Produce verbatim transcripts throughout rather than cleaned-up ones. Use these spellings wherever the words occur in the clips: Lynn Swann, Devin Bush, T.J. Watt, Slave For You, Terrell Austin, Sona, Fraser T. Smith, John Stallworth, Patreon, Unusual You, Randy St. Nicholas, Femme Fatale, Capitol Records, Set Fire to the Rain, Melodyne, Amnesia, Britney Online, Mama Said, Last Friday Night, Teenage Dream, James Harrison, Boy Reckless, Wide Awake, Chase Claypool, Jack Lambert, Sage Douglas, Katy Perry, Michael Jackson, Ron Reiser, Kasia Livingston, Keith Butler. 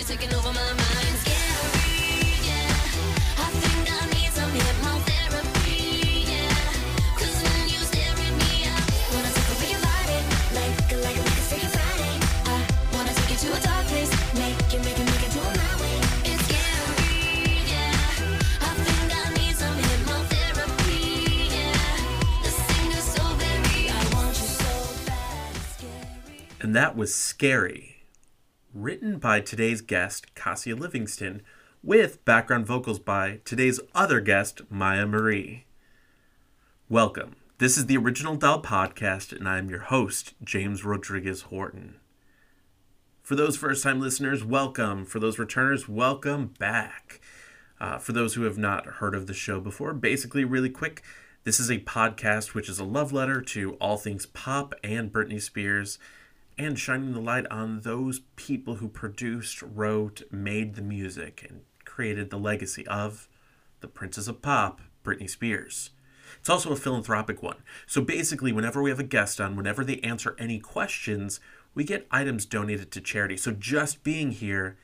You're taking over my mind. Scary, yeah. I think I need some hypnotherapy, yeah. Cause when you stare at me, I wanna take over your body. Like, like, like a second Friday. I wanna take you to a dark place. Make it, make it, make it do it my way. It's scary, yeah. I think I need some hypnotherapy, yeah. The singer's so very, I want you so bad. Scary. And that was Scary, written by today's guest, Kasia Livingston, with background vocals by today's other guest, Myah Marie. Welcome. This is the Original Doll Podcast, and I'm your host, James Rodriguez Horton. For those first-time listeners, welcome. For those returners, welcome back. Uh, for those who have not heard of the show before, basically, really quick, this is a podcast which is a love letter to all things pop and Britney Spears, and shining the light on those people who produced, wrote, made the music, and created the legacy of the Princess of Pop, Britney Spears. It's also a philanthropic one. So basically, whenever we have a guest on, whenever they answer any questions, we get items donated to charity. So just being here,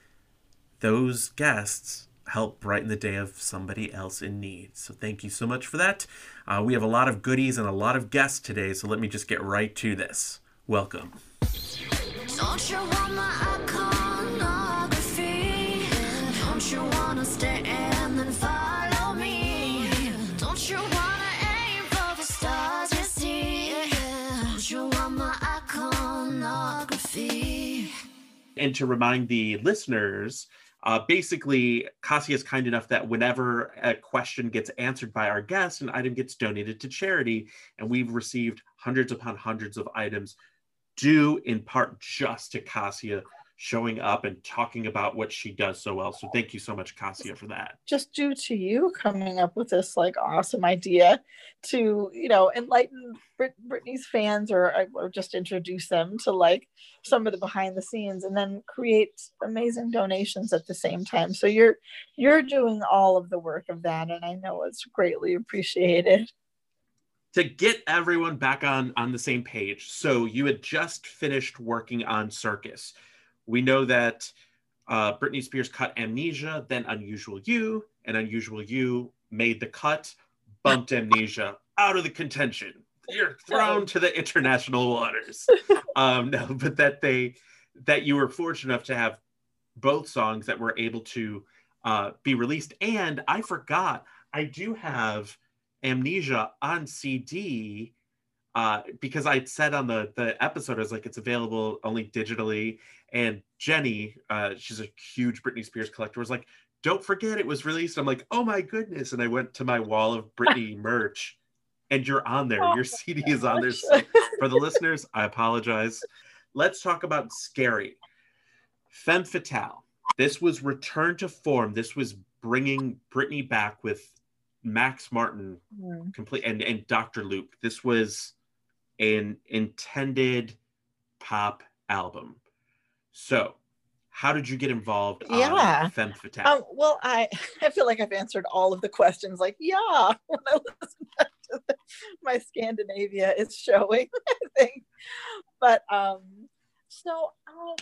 those guests help brighten the day of somebody else in need. So thank you so much for that. Uh, we have a lot of goodies and a lot of guests today, so let me just get right to this. Welcome. Don't you want my iconography? Don't you wanna stand and follow me? Don't you wanna aim for the stars you see? Don't you want my iconography? And to remind the listeners, uh, basically, Kasia is kind enough that whenever a question gets answered by our guest, an item gets donated to charity, and we've received hundreds upon hundreds of items due in part just to Kasia showing up and talking about what she does so well. So thank you so much, Kasia, for that. Just due to you coming up with this like awesome idea to, you know, enlighten Brit- Britney's fans or, or just introduce them to like some of the behind the scenes and then create amazing donations at the same time. So you're you're doing all of the work of that, and I know it's greatly appreciated. To get everyone back on, on the same page, so you had just finished working on Circus. We know that uh, Britney Spears cut Amnesia, then Unusual You, and Unusual You made the cut, bumped Amnesia out of the contention. You're thrown to the international waters. Um, no, but that they that you were fortunate enough to have both songs that were able to uh, be released. And I forgot, I do have Amnesia on C D uh, because I'd said on the, the episode, I was like, it's available only digitally. And Jenny, uh, she's a huge Britney Spears collector, was like, don't forget it was released. I'm like, oh my goodness. And I went to my wall of Britney merch and you're on there. Your C D is on there. So for the listeners, I apologize. Let's talk about Scary. Femme Fatale. This was return to form. This was bringing Britney back with Max Martin mm. complete and, and Doctor Luke. This was an intended pop album. So how did you get involved yeah. on Femme Fatale? Um, well, I, I feel like I've answered all of the questions. Like, yeah, when I listen back to the, my Scandinavia is showing, I think. But um, so, um,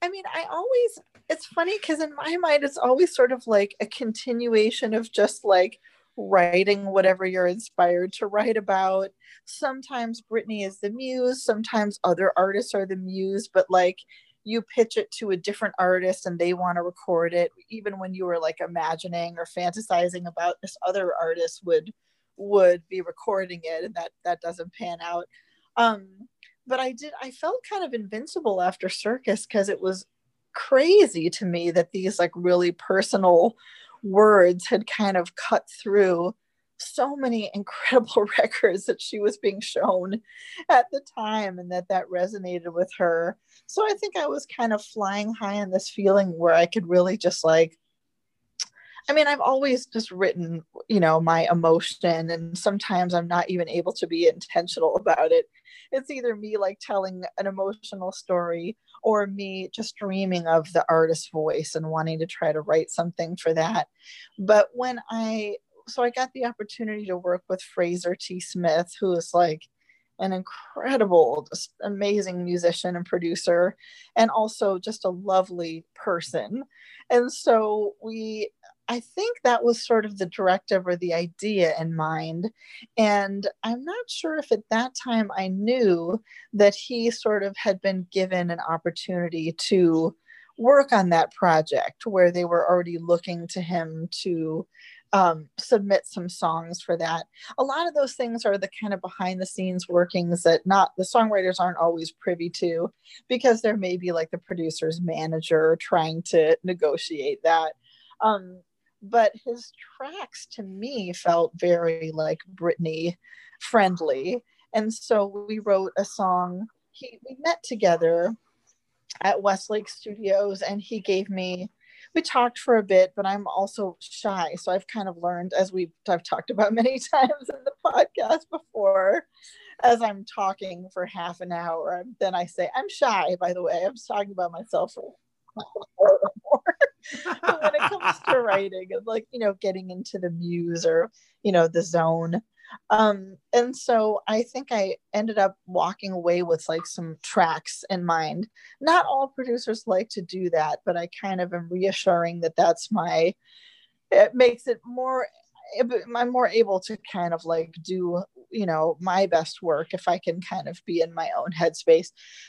I mean, I always, it's funny because in my mind, it's always sort of like a continuation of just like writing whatever you're inspired to write about. Sometimes Britney is the muse, sometimes other artists are the muse, but like you pitch it to a different artist and they want to record it, even when you were like imagining or fantasizing about this other artist would would be recording it, and that that doesn't pan out. Um, but I did I felt kind of invincible after Circus because it was crazy to me that these like really personal words had kind of cut through so many incredible records that she was being shown at the time, and that that resonated with her. So I think I was kind of flying high in this feeling where I could really just like, I mean, I've always just written, you know, my emotion, and sometimes I'm not even able to be intentional about it. It's either me like telling an emotional story or me just dreaming of the artist's voice and wanting to try to write something for that. But when I, so I got the opportunity to work with Fraser T. Smith, who is like an incredible, just amazing musician and producer, and also just a lovely person. And so we, I think that was sort of the directive or the idea in mind. And I'm not sure if at that time I knew that he sort of had been given an opportunity to work on that project, where they were already looking to him to um, submit some songs for that. A lot of those things are the kind of behind the scenes workings that not the songwriters aren't always privy to, because there may be like the producer's manager trying to negotiate that. Um, But his tracks to me felt very like Britney friendly. And so we wrote a song. He, we met together at Westlake Studios, and he gave me, we talked for a bit, but I'm also shy. So I've kind of learned, as we've I've talked about many times in the podcast before, as I'm talking for half an hour, then I say, I'm shy, by the way. I'm talking about myself for more. But when it comes to writing and, like, you know, getting into the muse or, you know, the zone. Um, and so I think I ended up walking away with like some tracks in mind. Not all producers like to do that, but I kind of am reassuring that that's my, it makes it more, I'm more able to kind of like do, you know, my best work if I can kind of be in my own headspace.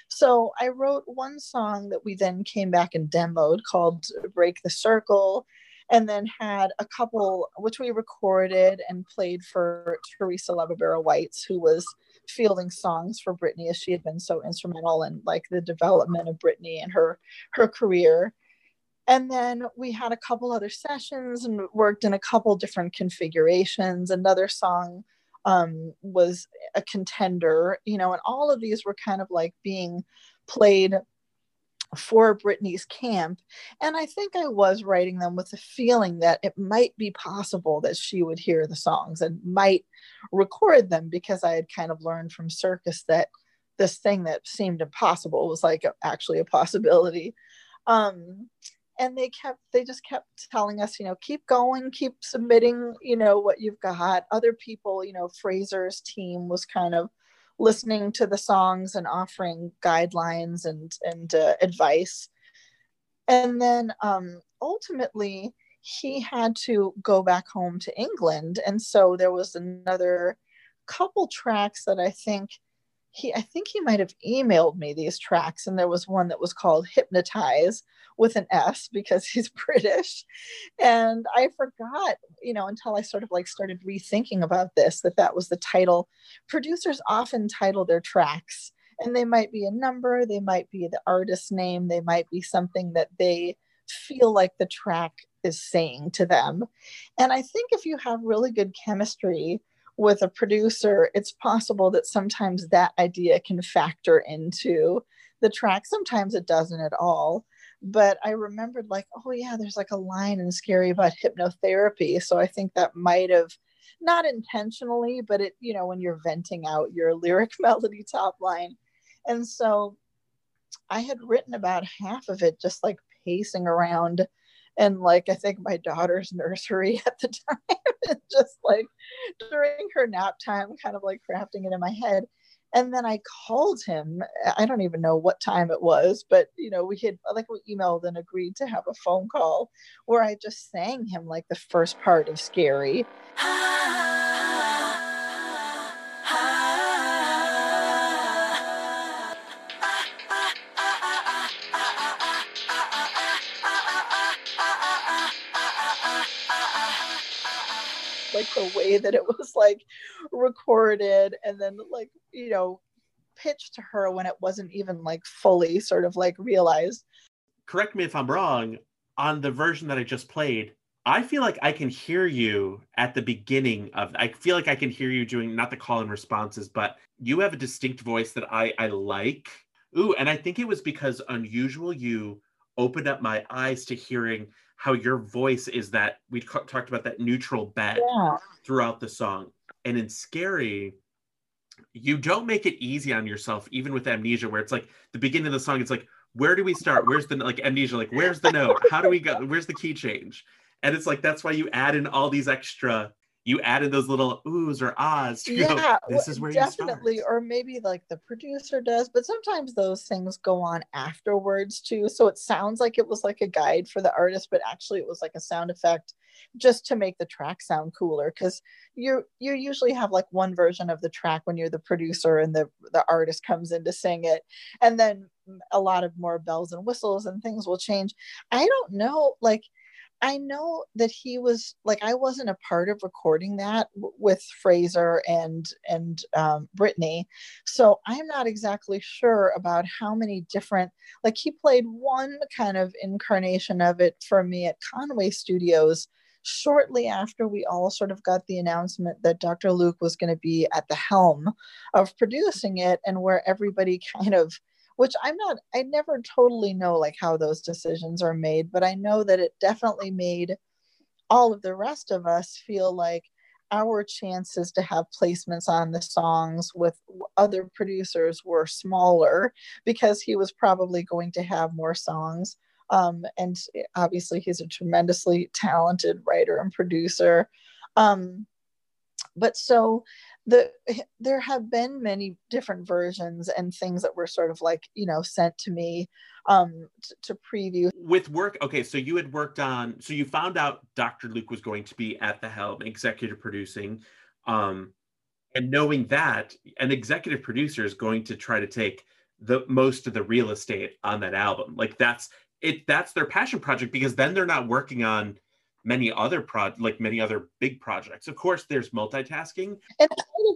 So I wrote one song that we then came back and demoed called Break the Circle, and then had a couple which we recorded and played for Teresa Lavera White, who was fielding songs for Britney, as she had been so instrumental in like the development of Britney and her her career. And then we had a couple other sessions and worked in a couple different configurations. Another song um, was a contender, you know, and all of these were kind of like being played for Britney's camp. And I think I was writing them with the feeling that it might be possible that she would hear the songs and might record them, because I had kind of learned from Circus that this thing that seemed impossible was like actually a possibility. Um, And they kept, they just kept telling us, you know, keep going, keep submitting, you know, what you've got. Other people, you know, Fraser's team was kind of listening to the songs and offering guidelines and, and uh, advice. And then um, ultimately he had to go back home to England. And so there was another couple tracks that I think He, I think he might have emailed me these tracks, and there was one that was called Hypnotize with an S, because he's British. And I forgot, you know, until I sort of like started rethinking about this, that that was the title. Producers often title their tracks, and they might be a number, they might be the artist's name, they might be something that they feel like the track is saying to them. And I think if you have really good chemistry with a producer, it's possible that sometimes that idea can factor into the track. Sometimes it doesn't at all. But I remembered like, oh yeah, there's like a line in Scary about hypnotherapy. So I think that might have, not intentionally, but it, you know, when you're venting out your lyric melody top line. And so I had written about half of it just like pacing around, and like, I think my daughter's nursery at the time, just like during her nap time, kind of like crafting it in my head. And then I called him. I don't even know what time it was, but you know, we had like, we emailed and agreed to have a phone call where I just sang him like the first part of Scary. Like the way that it was like recorded, and then like, you know, pitched to her when it wasn't even like fully sort of like realized. Correct me if I'm wrong, on the version that I just played, I feel like I can hear you at the beginning of, I feel like I can hear you doing not the call and responses, but you have a distinct voice that I, I like. Ooh, and I think it was because Unusual You opened up my eyes to hearing how your voice is that, we ca- talked about that neutral bed yeah. throughout the song. And in Scary, you don't make it easy on yourself, even with Amnesia, where it's like the beginning of the song, it's like, where do we start? Where's the, like Amnesia, like, where's the note? How do we go? Where's the key change? And it's like, that's why you add in all these extra you added those little oohs or ahs to yeah, go, this is where definitely, you start. Or maybe like the producer does, but sometimes those things go on afterwards too. So it sounds like it was like a guide for the artist, but actually it was like a sound effect just to make the track sound cooler. Cause you you usually have like one version of the track when you're the producer and the, the artist comes in to sing it. And then a lot of more bells and whistles and things will change. I don't know, like, I know that he was like, I wasn't a part of recording that w- with Fraser and and um, Britney. So I'm not exactly sure about how many different, like he played one kind of incarnation of it for me at Conway Studios shortly after we all sort of got the announcement that Doctor Luke was going to be at the helm of producing it, and where everybody kind of, which I'm not, I never totally know like how those decisions are made, but I know that it definitely made all of the rest of us feel like our chances to have placements on the songs with other producers were smaller because he was probably going to have more songs. Um, and obviously he's a tremendously talented writer and producer. Um, but so The, there have been many different versions and things that were sort of like, you know, sent to me um, t- to preview. With work, okay, so you had worked on, so you found out Doctor Luke was going to be at the helm, executive producing, um, and knowing that an executive producer is going to try to take the most of the real estate on that album. Like that's it, that's their passion project, because then they're not working on many other pro like many other big projects. Of course, there's multitasking. And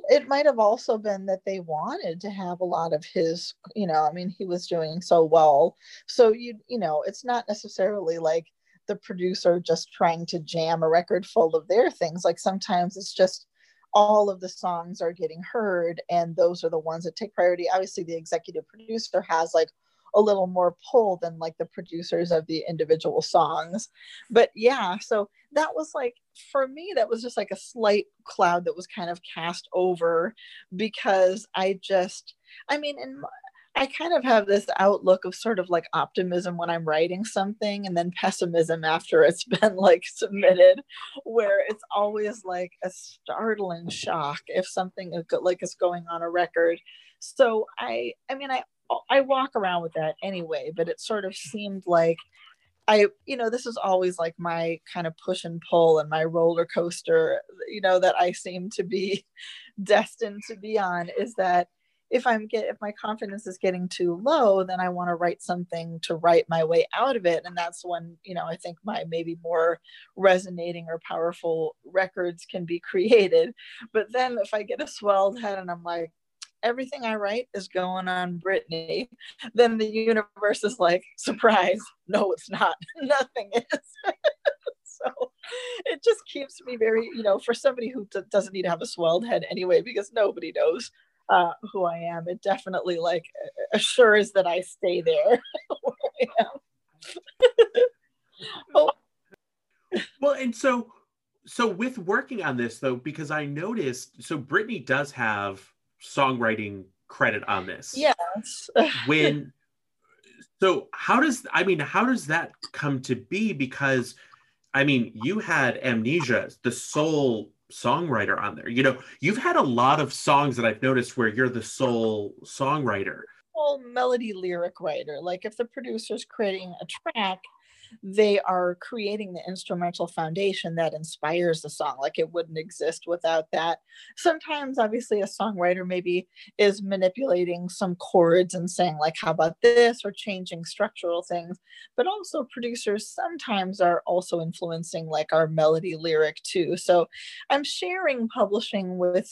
it might have also been that they wanted to have a lot of his, you know, I mean, he was doing so well. So, you you know, it's not necessarily like the producer just trying to jam a record full of their things. Like sometimes it's just all of the songs are getting heard and those are the ones that take priority. Obviously, the executive producer has like a little more pull than like the producers of the individual songs. But yeah, so that was like, for me, that was just like a slight cloud that was kind of cast over, because I just, I mean, and I kind of have this outlook of sort of like optimism when I'm writing something and then pessimism after it's been like submitted, where it's always like a startling shock if something like is going on a record. So I, I mean, I, I walk around with that anyway, but it sort of seemed like I, you know, this is always like my kind of push and pull and my roller coaster, you know, that I seem to be destined to be on, is that if I'm get, if my confidence is getting too low, then I want to write something to write my way out of it. And that's when, you know, I think my maybe more resonating or powerful records can be created. But then if I get a swelled head and I'm like, everything I write is going on Britney, then the universe is like, surprise, no, it's not. Nothing is. So it just keeps me very, you know, for somebody who d- doesn't need to have a swelled head anyway, because nobody knows uh, who I am. It definitely like assures that I stay there where I am. oh. Well, and so, so with working on this though, because I noticed, so Britney does have songwriting credit on this. Yes. when so how does I mean how does that come to be? Because I mean, you had Amnesia, the sole songwriter on there. You know, you've had a lot of songs that I've noticed where you're the sole songwriter. Well, melody lyric writer. Like if the producer's creating a track, they are creating the instrumental foundation that inspires the song. Like it wouldn't exist without that. Sometimes obviously a songwriter maybe is manipulating some chords and saying like, how about this, or changing structural things, but also producers sometimes are also influencing like our melody lyric too. So I'm sharing publishing with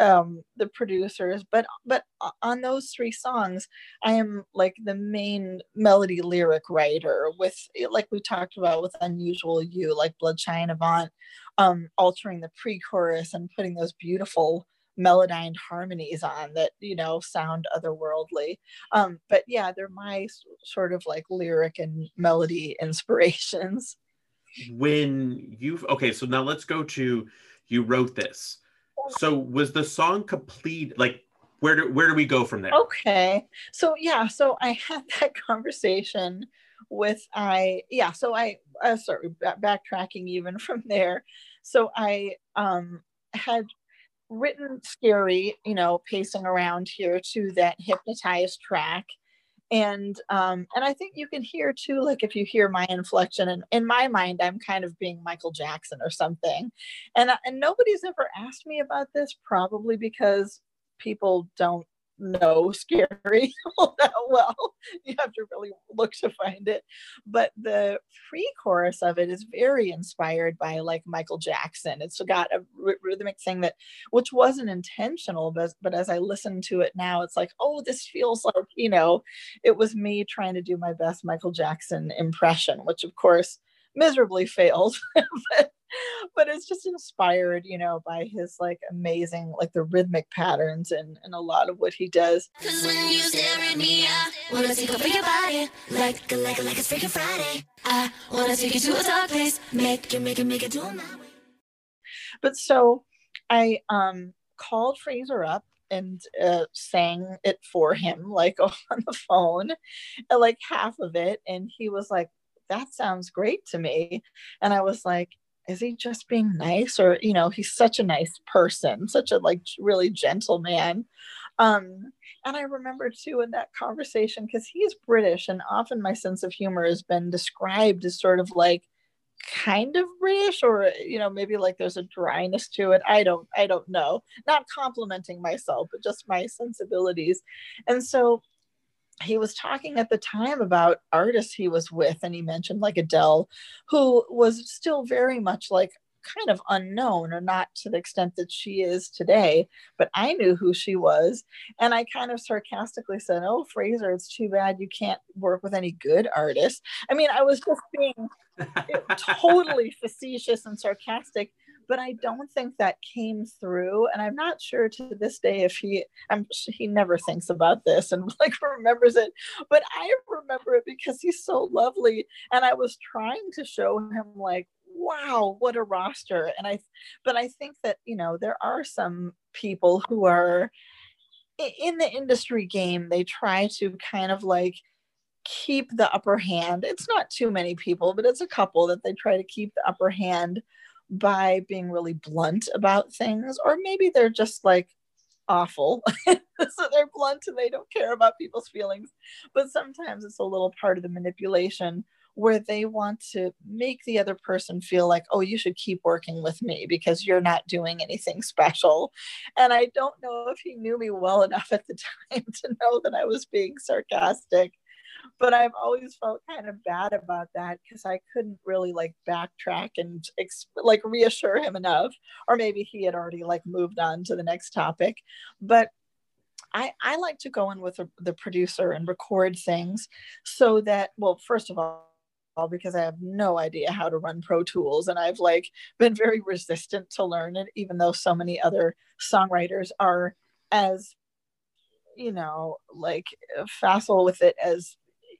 Um, the producers, but but on those three songs, I am like the main melody lyric writer, with, like we talked about with Unusual You, like Bloodshy and Avant, um, altering the pre-chorus and putting those beautiful melodyne harmonies on that, you know, sound otherworldly. Um, but yeah, they're my sort of like lyric and melody inspirations. When you've, okay, so now let's go to, you wrote this. So was the song complete, like where do where do we go from there? Okay, so yeah, so I had that conversation with I yeah, so I uh, sorry backtracking even from there. So I um had written Scary, you know, pacing around here to that hypnotized track. And um, and I think you can hear too, like if you hear my inflection, and in my mind, I'm kind of being Michael Jackson or something. And, and nobody's ever asked me about this, probably because people don't know Scary all that well. You have to really look to find it. But the pre-chorus of it is very inspired by like Michael Jackson. It's got a r- rhythmic thing that, which wasn't intentional, but, but as I listen to it now, it's like, oh, this feels like, you know, it was me trying to do my best Michael Jackson impression, which of course miserably failed. but, but it's just inspired, you know, by his like amazing, like the rhythmic patterns and, and a lot of what he does. Cause when you stare at me, I wanna take over your body, like, like, like it's freaking Friday. I wanna take you to a dark place, make it, make it, make it do it my way. But so I um called Fraser up and uh, sang it for him, like on the phone, and, like half of it, and he was like, that sounds great to me. And I was like, is he just being nice? Or, you know, he's such a nice person, such a like really gentle man. Um, and I remember too in that conversation, because he's British and often my sense of humor has been described as sort of like kind of British, or, you know, maybe like there's a dryness to it. I don't, I don't know, not complimenting myself, but just my sensibilities. And so he was talking at the time about artists he was with, and he mentioned like Adele, who was still very much like kind of unknown, or not to the extent that she is today, but I knew who she was. And I kind of sarcastically said, oh, Fraser, it's too bad you can't work with any good artists. I mean, I was just being totally facetious and sarcastic, but I don't think that came through. And I'm not sure to this day if he, I'm, he never thinks about this and like remembers it, but I remember it because he's so lovely. And I was trying to show him like, wow, what a roster. And I, but I think that, you know, there are some people who are in the industry game, they try to kind of like keep the upper hand. It's not too many people, but it's a couple that they try to keep the upper hand by being really blunt about things, or maybe they're just like awful. So they're blunt and they don't care about people's feelings. But sometimes it's a little part of the manipulation where they want to make the other person feel like, oh, you should keep working with me because you're not doing anything special. And I don't know if he knew me well enough at the time to know that I was being sarcastic. But I've always felt kind of bad about that because I couldn't really like backtrack and exp- like reassure him enough, or maybe he had already like moved on to the next topic. But I, I like to go in with a, the producer and record things so that, well, first of all, because I have no idea how to run Pro Tools, and I've like been very resistant to learn it, even though so many other songwriters are as, you know, like facile with it as,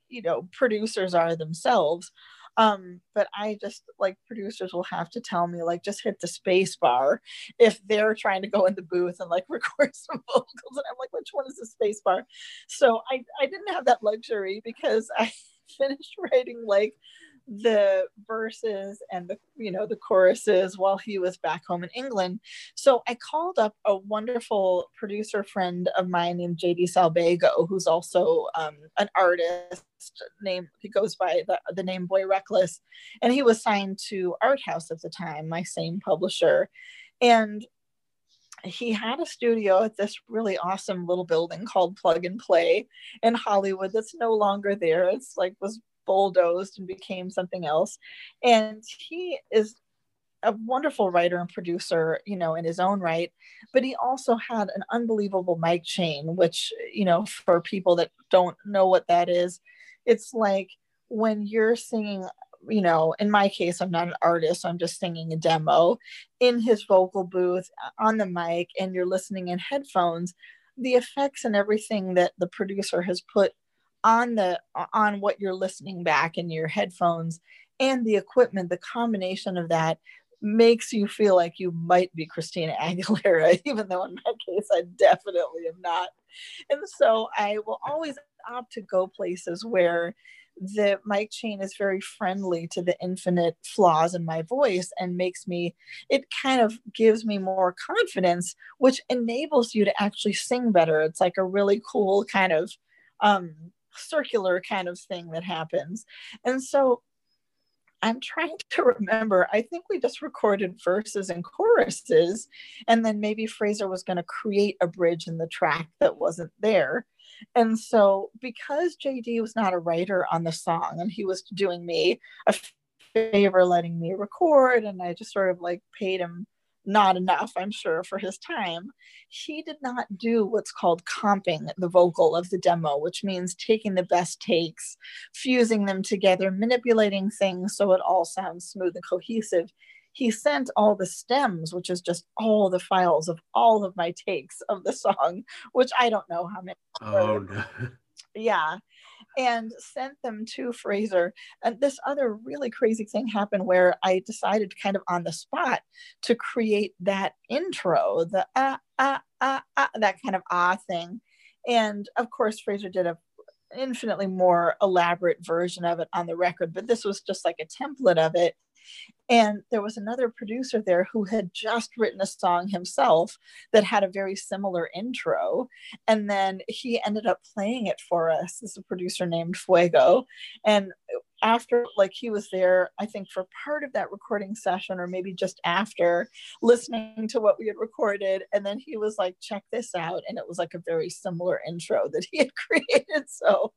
you know, producers are themselves. Um, but I just like producers will have to tell me like, just hit the space bar if they're trying to go in the booth and like record some vocals. And I'm like, which one is the space bar? So I, I didn't have that luxury because I finished writing like the verses and the, you know, the choruses while he was back home in England. So I called up a wonderful producer friend of mine named J D Salvago, who's also um, an artist named, he goes by the, the name Boy Reckless. And he was signed to Art House at the time, my same publisher. And he had a studio at this really awesome little building called Plug and Play in Hollywood that's no longer there. It's like was bulldozed and became something else. And he is a wonderful writer and producer, you know, in his own right. But he also had an unbelievable mic chain, which, you know, for people that don't know what that is, it's like when you're singing, you know, in my case, I'm not an artist, so I'm just singing a demo in his vocal booth on the mic, and you're listening in headphones, the effects and everything that the producer has put on the, on what you're listening back in your headphones and the equipment, the combination of that makes you feel like you might be Christina Aguilera, even though in my case, I definitely am not. And so I will always opt to go places where the mic chain is very friendly to the infinite flaws in my voice and makes me, it kind of gives me more confidence, which enables you to actually sing better. It's like a really cool kind of um, circular kind of thing that happens. And so I'm trying to remember, I think we just recorded verses and choruses, and then maybe Fraser was going to create a bridge in the track that wasn't there. And so because J D was not a writer on the song and he was doing me a favor letting me record, and I just sort of like paid him not enough, I'm sure, for his time, he did not do what's called comping the vocal of the demo, which means taking the best takes, fusing them together, manipulating things so it all sounds smooth and cohesive. He sent all the stems, which is just all the files of all of my takes of the song, which I don't know how many. Oh, no. Yeah. And sent them to Fraser. And this other really crazy thing happened where I decided kind of on the spot to create that intro, the ah, uh, ah, ah, ah, that kind of ah thing. And of course, Fraser did a infinitely more elaborate version of it on the record, but this was just like a template of it. And there was another producer there who had just written a song himself that had a very similar intro. And then he ended up playing it for us. This is a producer named Fuego. And after, like, he was there, I think, for part of that recording session, or maybe just after, listening to what we had recorded. And then he was like, check this out. And it was like a very similar intro that he had created. So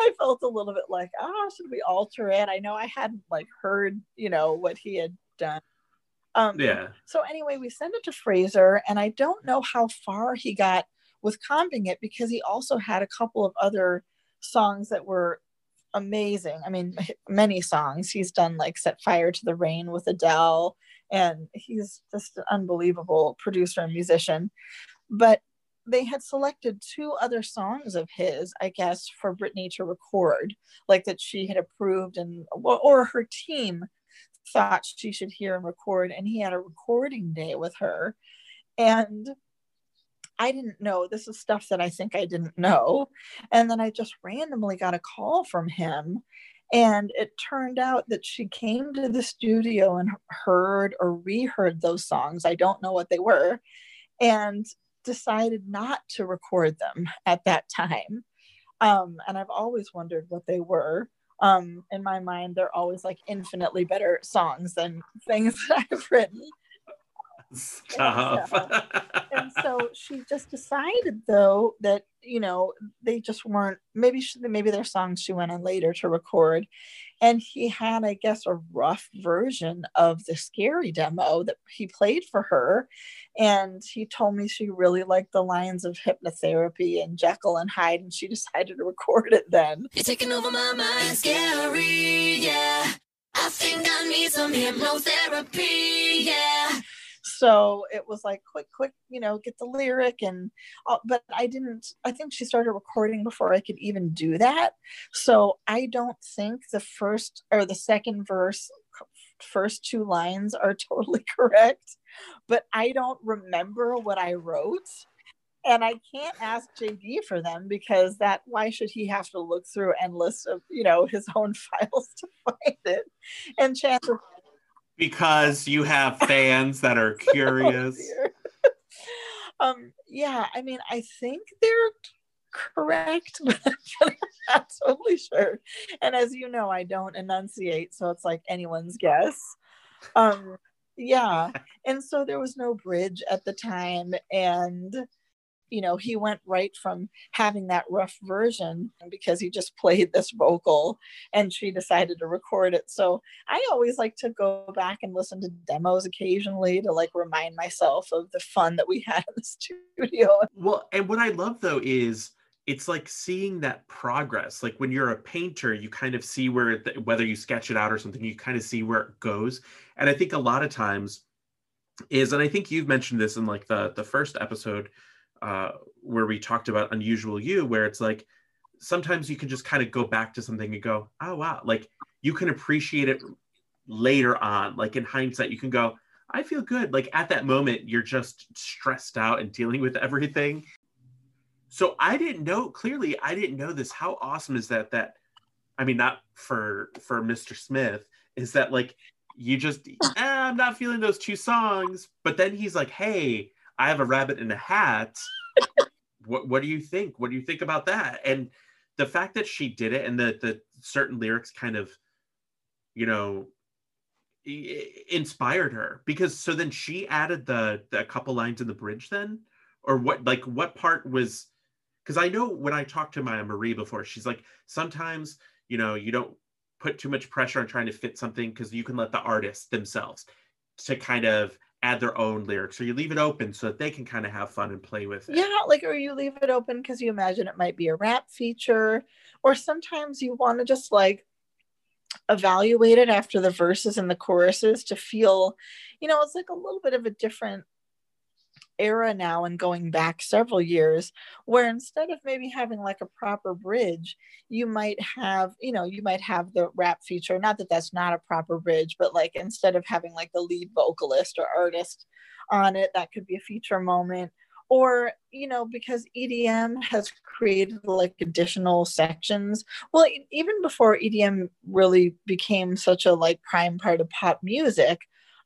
I felt a little bit like, oh, should we alter it? I know I hadn't like heard, you know, what he had done. Um, yeah. So anyway, we sent it to Fraser, and I don't know how far he got with comping it, because he also had a couple of other songs that were amazing. I mean, many songs. He's done like Set Fire to the Rain with Adele, and he's just an unbelievable producer and musician. But they had selected two other songs of his, I guess, for Britney to record, like that she had approved, and or her team thought she should hear and record. And he had a recording day with her. And I didn't know, this is stuff that I think I didn't know. And then I just randomly got a call from him. And it turned out that she came to the studio and heard or reheard those songs. I don't know what they were, and decided not to record them at that time. Um, and I've always wondered what they were. Um, in my mind, they're always like infinitely better songs than things that I've written. Stop. And, so, and so she just decided, though, that, you know, they just weren't, maybe she, maybe their songs she went on later to record. And he had, I guess, a rough version of the Scary demo that he played for her. And he told me she really liked the lines of Hypnotherapy and Jekyll and Hyde, and she decided to record it then. You're taking over my mind, scary, yeah. I think I need some hypnotherapy, yeah. So it was like, quick, quick, you know, get the lyric. And, uh, but I didn't, I think she started recording before I could even do that. So I don't think the first or the second verse, first two lines are totally correct, but I don't remember what I wrote. And I can't ask J D for them, because that, why should he have to look through endless of, you know, his own files to find it? And chances are, because you have fans that are curious. Oh, um, yeah, I mean, I think they're correct, but I'm not totally sure. And as you know, I don't enunciate, so it's like anyone's guess. Um, yeah, and so there was no bridge at the time, and you know, he went right from having that rough version, because he just played this vocal, and she decided to record it. So I always like to go back and listen to demos occasionally to like remind myself of the fun that we had in the studio. Well, and what I love though is it's like seeing that progress. Like when you're a painter, you kind of see where, it, whether you sketch it out or something, you kind of see where it goes. And I think a lot of times is, and I think you've mentioned this in like the, the first episode, Uh, where we talked about Unusual You, where it's like, sometimes you can just kind of go back to something and go, oh, wow. Like you can appreciate it later on. Like in hindsight, you can go, I feel good. Like at that moment, you're just stressed out and dealing with everything. So I didn't know, clearly, I didn't know this. How awesome is that, that, I mean, not for, for Mister Smith, is that like, you just, eh, I'm not feeling those two songs. But then he's like, hey, I have a rabbit in a hat. What, what do you think? What do you think about that? And the fact that she did it and that the certain lyrics kind of, you know, inspired her, because so then she added the, the couple lines in the bridge then, or what, like what part was, because I know when I talked to Myah Marie before, she's like, sometimes, you know, you don't put too much pressure on trying to fit something because you can let the artists themselves to kind of add their own lyrics, or you leave it open so that they can kind of have fun and play with it. Yeah, like, or you leave it open because you imagine it might be a rap feature, or sometimes you want to just like evaluate it after the verses and the choruses to feel, you know, it's like a little bit of a different era now and going back several years, where instead of maybe having like a proper bridge, you might have, you know, you might have the rap feature, not that that's not a proper bridge, but like instead of having like the lead vocalist or artist on it, that could be a feature moment. Or, you know, because E D M has created like additional sections. Well, even before E D M really became such a like prime part of pop music,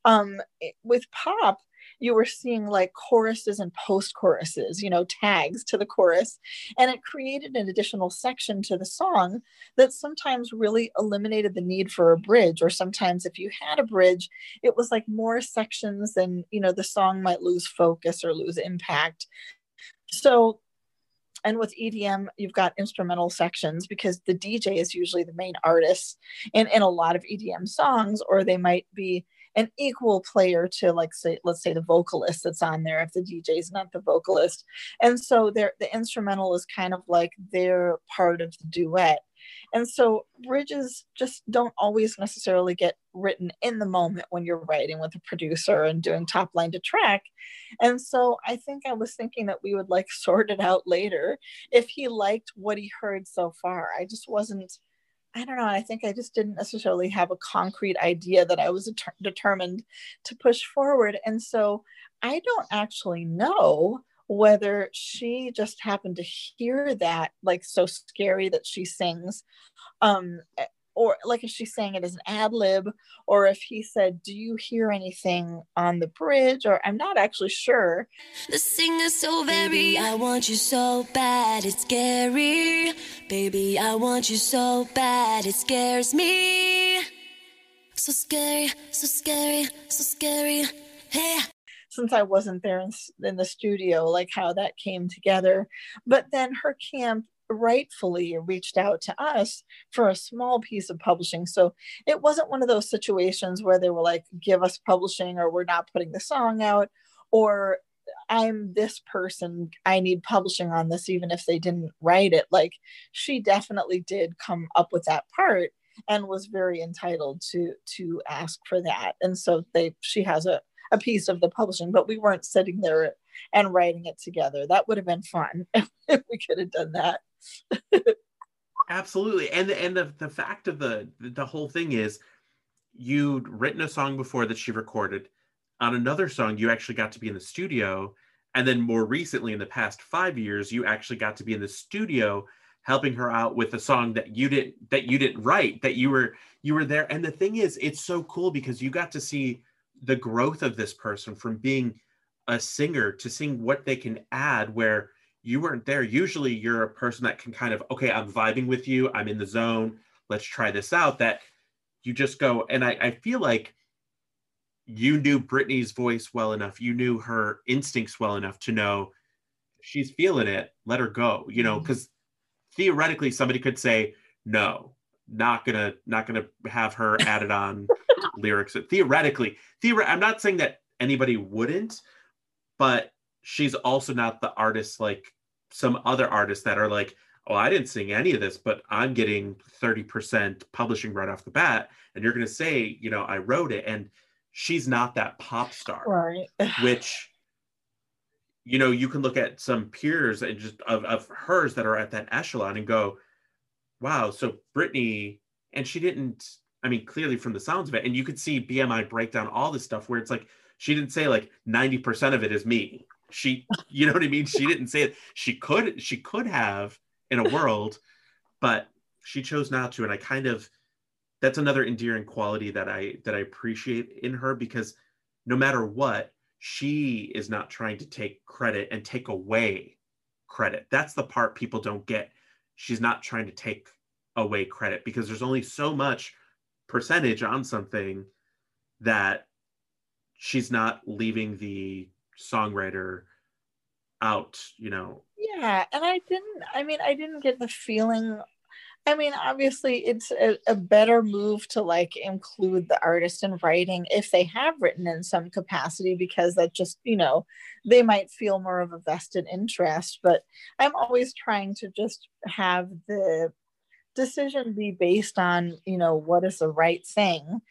um, with pop, you were seeing like choruses and post-choruses, you know, tags to the chorus. And it created an additional section to the song that sometimes really eliminated the need for a bridge. Or sometimes if you had a bridge, it was like more sections than, you know, the song might lose focus or lose impact. So, and with E D M, you've got instrumental sections because the D J is usually the main artist in, in a lot of E D M songs, or they might be an equal player to, like, say, let's say the vocalist that's on there if the D J is not the vocalist. And so the instrumental is kind of like their part of the duet. And so bridges just don't always necessarily get written in the moment when you're writing with a producer and doing top line to track. And so I think I was thinking that we would like sort it out later if he liked what he heard so far. I just wasn't, I don't know. I think I just didn't necessarily have a concrete idea that I was det- determined to push forward. And so I don't actually know whether she just happened to hear that, like, so scary that she sings, um, or like if she sang it as an ad lib, or if he said, do you hear anything on the bridge? Or I'm not actually sure. The singer's so very, baby, I want you so bad, it's scary. Baby, I want you so bad, it scares me. So scary, so scary, so scary. Hey. Since I wasn't there in, in the studio, like how that came together. But then her camp rightfully reached out to us for a small piece of publishing. So it wasn't one of those situations where they were like, give us publishing or we're not putting the song out, or I'm this person, I need publishing on this, even if they didn't write it. Like, she definitely did come up with that part and was very entitled to to ask for that. And so they she has a, a piece of the publishing, but we weren't sitting there and writing it together. That would have been fun if, if we could have done that. Absolutely. And the, and the, the fact of the the whole thing is, you'd written a song before that she recorded. On another song, you actually got to be in the studio. And then more recently, in the past five years, you actually got to be in the studio helping her out with a song that you didn't that you didn't write, that you were you were there. And the thing is, it's so cool because you got to see the growth of this person from being a singer to seeing what they can add where you weren't there. Usually you're a person that can kind of, okay, I'm vibing with you, I'm in the zone, let's try this out, that you just go. And I, I feel like you knew Britney's voice well enough, you knew her instincts well enough to know she's feeling it, let her go, you know, because mm-hmm. theoretically somebody could say, no, not gonna, not gonna have her added on lyrics. Theoretically, theor- I'm not saying that anybody wouldn't, but she's also not the artist like some other artists that are like, oh, I didn't sing any of this, but I'm getting thirty percent publishing right off the bat. And you're going to say, you know, I wrote it. And she's not that pop star, right? Which, you know, you can look at some peers and just of, of hers that are at that echelon and go, wow, so Britney, and she didn't, I mean, clearly from the sounds of it, and you could see B M I break down all this stuff where it's like, She didn't say like ninety percent of it is me. She, you know what I mean? She didn't say it. She could, she could have in a world, but she chose not to. And I kind of, that's another endearing quality that I, that I appreciate in her, because no matter what, she is not trying to take credit and take away credit. That's the part people don't get. She's not trying to take away credit, because there's only so much percentage on something that she's not leaving the songwriter out, you know? Yeah. And I didn't, I mean, I didn't get the feeling. I mean, obviously it's a, a better move to like include the artist in writing if they have written in some capacity, because that just, you know, they might feel more of a vested interest. But I'm always trying to just have the decision be based on, you know, what is the right thing.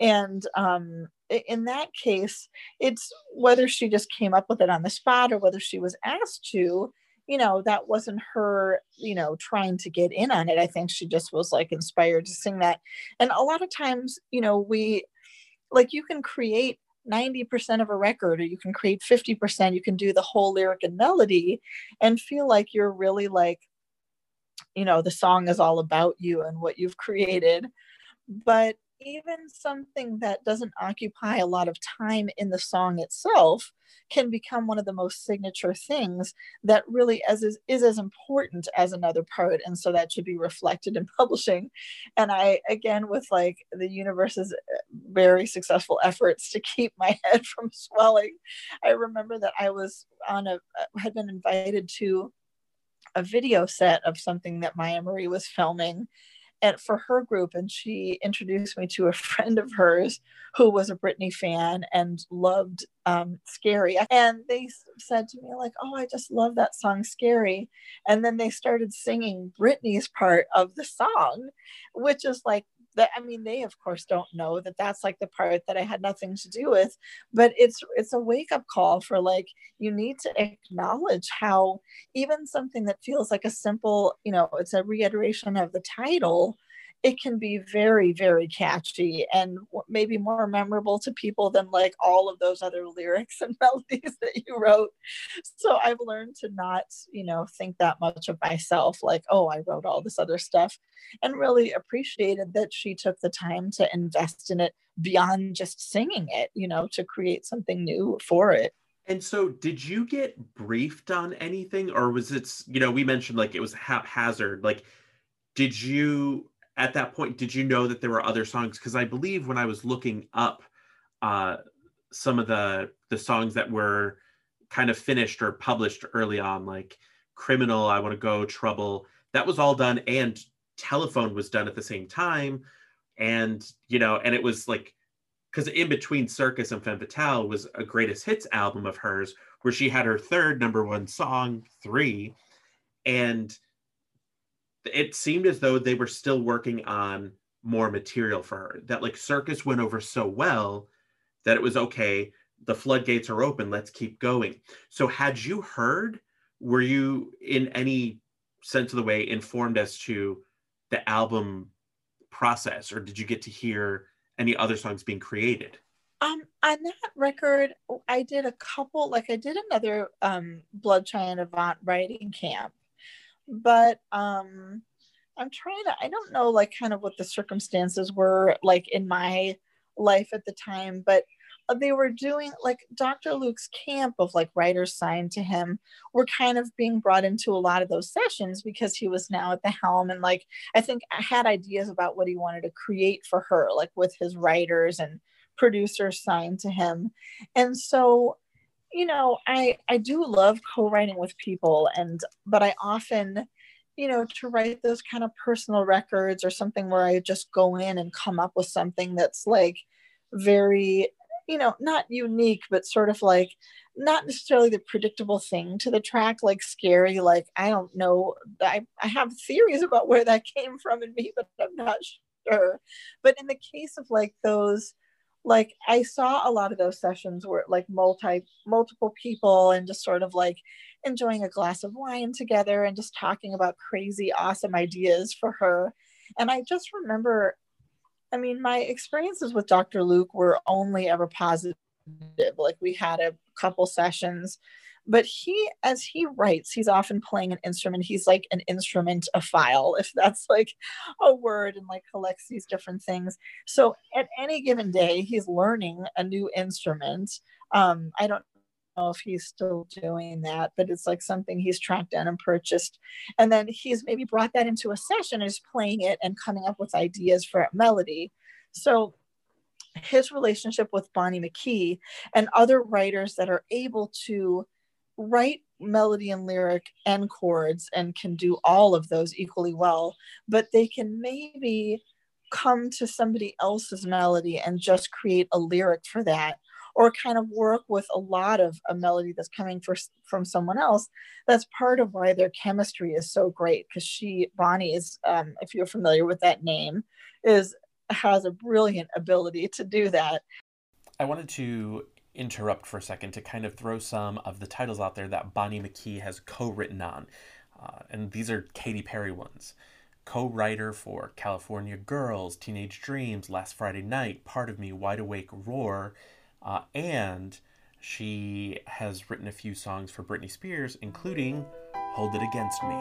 And um, in that case, it's whether she just came up with it on the spot or whether she was asked to, you know, that wasn't her, you know, trying to get in on it. I think she just was like inspired to sing that. And a lot of times, you know, we like, you can create ninety percent of a record, or you can create fifty percent, you can do the whole lyric and melody and feel like you're really like, you know, the song is all about you and what you've created. But even something that doesn't occupy a lot of time in the song itself can become one of the most signature things that really as is, is as important as another part. And so that should be reflected in publishing. And I, again, with like the universe's very successful efforts to keep my head from swelling, I remember that I was on a, had been invited to a video set of something that Myah Marie was filming and for her group, and she introduced me to a friend of hers who was a Britney fan and loved um, Scary. And they said to me like, oh, I just love that song, Scary. And then they started singing Britney's part of the song, which is like, that, I mean, they of course don't know that that's like the part that I had nothing to do with, but it's it's a wake up call for like, you need to acknowledge how even something that feels like a simple, you know, it's a reiteration of the title, it can be very, very catchy and maybe more memorable to people than like all of those other lyrics and melodies that you wrote. So I've learned to not, you know, think that much of myself, like, oh, I wrote all this other stuff, and really appreciated that she took the time to invest in it beyond just singing it, you know, to create something new for it. And so did you get briefed on anything, or was it, you know, we mentioned like it was haphazard, like, did you... At that point, did you know that there were other songs? Because I believe when I was looking up uh, some of the the songs that were kind of finished or published early on, like Criminal, I Want to Go, Trouble, that was all done, and Telephone was done at the same time. And, you know, and it was like, because in between Circus and Femme Fatale was a greatest hits album of hers, where she had her third number one song, Three. And it seemed as though they were still working on more material for her, that like Circus went over so well that it was okay, the floodgates are open, let's keep going. So had you heard, were you in any sense of the way informed as to the album process, or did you get to hear any other songs being created? Um, on that record, I did a couple, like I did another um, Bloodshy and Avant writing camp. But um, I'm trying to, I don't know, like kind of what the circumstances were like in my life at the time, but they were doing like Doctor Luke's camp of like writers signed to him were kind of being brought into a lot of those sessions because he was now at the helm. And like, I think I had ideas about what he wanted to create for her, like with his writers and producers signed to him. And so you know, I, I do love co-writing with people, and but I often, you know, to write those kind of personal records or something where I just go in and come up with something that's like very, you know, not unique, but sort of like not necessarily the predictable thing to the track, like Scary. Like, I don't know, I, I have theories about where that came from in me, but I'm not sure. But in the case of like those, like I saw a lot of those sessions where like multi multiple people and just sort of like enjoying a glass of wine together and just talking about crazy, awesome ideas for her. And I just remember, I mean, my experiences with Doctor Luke were only ever positive Like we had a couple sessions, but he, as he writes, he's often playing an instrument. He's like an instrumentophile, if that's like a word, and like collects these different things. So at any given day, he's learning a new instrument. Um, I don't know if he's still doing that, but it's like something he's tracked down and purchased. And then he's maybe brought that into a session, is playing it and coming up with ideas for a melody. So his relationship with Bonnie McKee and other writers that are able to write melody and lyric and chords and can do all of those equally well, but they can maybe come to somebody else's melody and just create a lyric for that, or kind of work with a lot of a melody that's coming for, from someone else. That's part of why their chemistry is so great, because she, Bonnie is, um, if you're familiar with that name, is has a brilliant ability to do that. I wanted to interrupt for a second to kind of throw some of the titles out there that Bonnie McKee has co-written on. Uh, and these are Katy Perry ones. Co-writer for California Girls, Teenage Dreams, Last Friday Night, Part of Me, Wide Awake, Roar. Uh, and she has written a few songs for Britney Spears, including Hold It Against Me.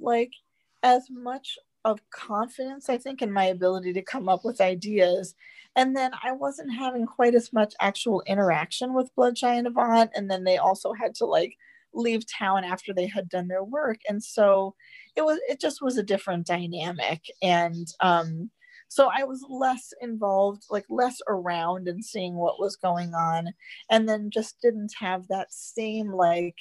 Like as much of confidence, I think, in my ability to come up with ideas. And then I wasn't having quite as much actual interaction with Bloodshy and Avant. And then they also had to like leave town after they had done their work. And so it was, it just was a different dynamic. And um, so I was less involved, like less around and seeing what was going on. And then just didn't have that same like,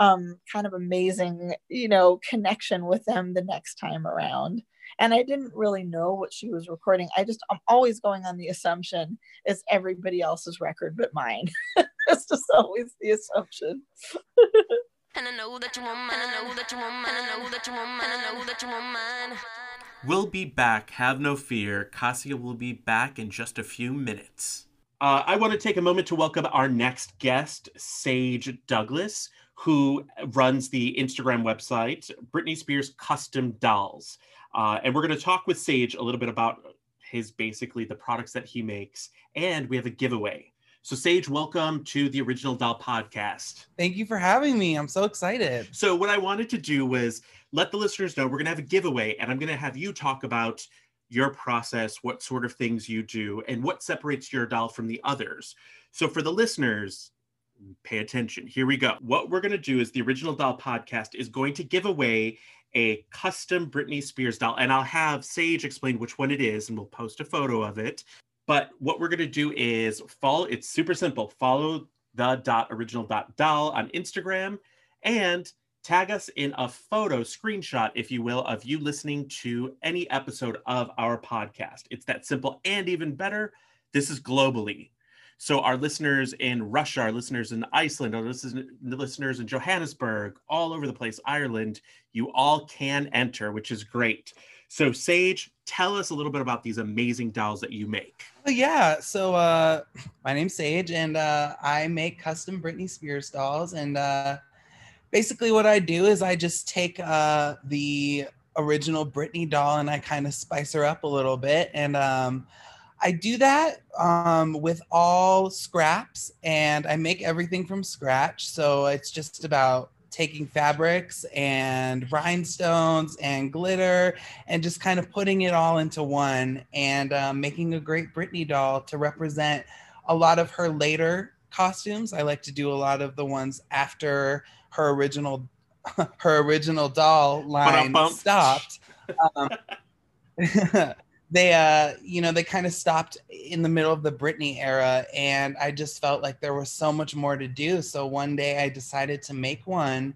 um, kind of amazing, you know, connection with them the next time around. And I didn't really know what she was recording. I just, I'm always going on the assumption it's everybody else's record but mine. It's just always the assumption. And I know that you want mine, and I know that you want mine, and I know that you want mine, and I know that you want mine. We'll be back. Have no fear. Kasia will be back in just a few minutes. Uh, I want to take a moment to welcome our next guest, Sage Douglas, who runs the Instagram website, Britney Spears Custom Dolls. Uh, and we're going to talk with Sage a little bit about his, basically the products that he makes. And we have a giveaway. So Sage, welcome to the Original Doll Podcast. Thank you for having me. I'm so excited. So what I wanted to do was let the listeners know we're going to have a giveaway, and I'm going to have you talk about your process, what sort of things you do, and what separates your doll from the others. So for the listeners, pay attention. Here we go. What we're going to do is the Original Doll Podcast is going to give away a custom Britney Spears doll. And I'll have Sage explain which one it is, and we'll post a photo of it. But what we're going to do is follow. It's super simple. Follow the original doll on Instagram and tag us in a photo screenshot, if you will, of you listening to any episode of our podcast. It's that simple. And even better, this is globally. So our listeners in Russia, our listeners in Iceland, our listeners in Johannesburg, all over the place, Ireland, you all can enter, which is great. So Sage, tell us a little bit about these amazing dolls that you make. Well, yeah, so uh, my name's Sage, and uh, I make custom Britney Spears dolls. And uh, basically what I do is I just take uh, the original Britney doll and I kind of spice her up a little bit. And um I do that um, with all scraps, and I make everything from scratch. So it's just about taking fabrics and rhinestones and glitter and just kind of putting it all into one, and um, making a great Britney doll to represent a lot of her later costumes. I like to do a lot of the ones after her original, her original doll line stopped. Um, they, uh, you know, they kind of stopped in the middle of the Britney era, and I just felt like there was so much more to do. So one day I decided to make one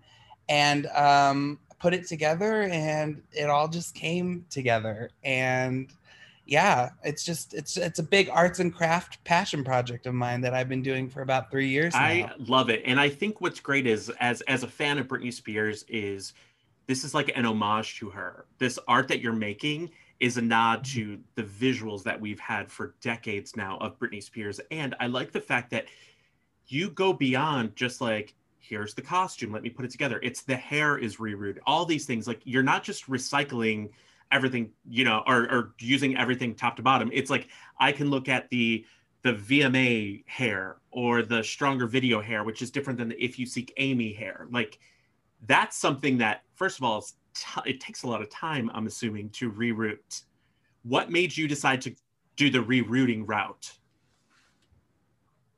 and um, put it together, and it all just came together. And yeah, it's just, it's it's a big arts and craft passion project of mine that I've been doing for about three years now. I love it. And I think what's great is, as as a fan of Britney Spears, is this is like an homage to her. This art that you're making is a nod to the visuals that we've had for decades now of Britney Spears. And I like the fact that you go beyond just like, here's the costume, let me put it together. It's the hair is rerouted, all these things. Like, you're not just recycling everything, you know, or, or using everything top to bottom. It's like, I can look at the the V M A hair or the Stronger video hair, which is different than the If You Seek Amy hair. Like, that's something that, first of all, t- it takes a lot of time, I'm assuming, to reroute. What made you decide to do the rerouting route?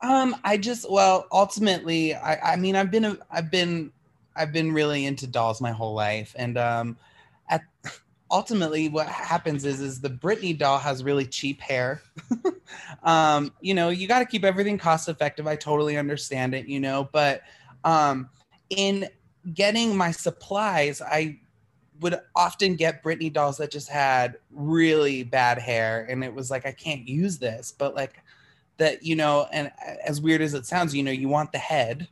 Um, I just, well, ultimately, I, I mean, I've been, a, I've been, I've been really into dolls my whole life, and um, at ultimately, what happens is, is the Britney doll has really cheap hair. um, you know, you got to keep everything cost effective. I totally understand it, you know, but um, in getting my supplies, I would often get Britney dolls that just had really bad hair. And it was like, I can't use this, but like that, you know, and as weird as it sounds, you know, you want the head.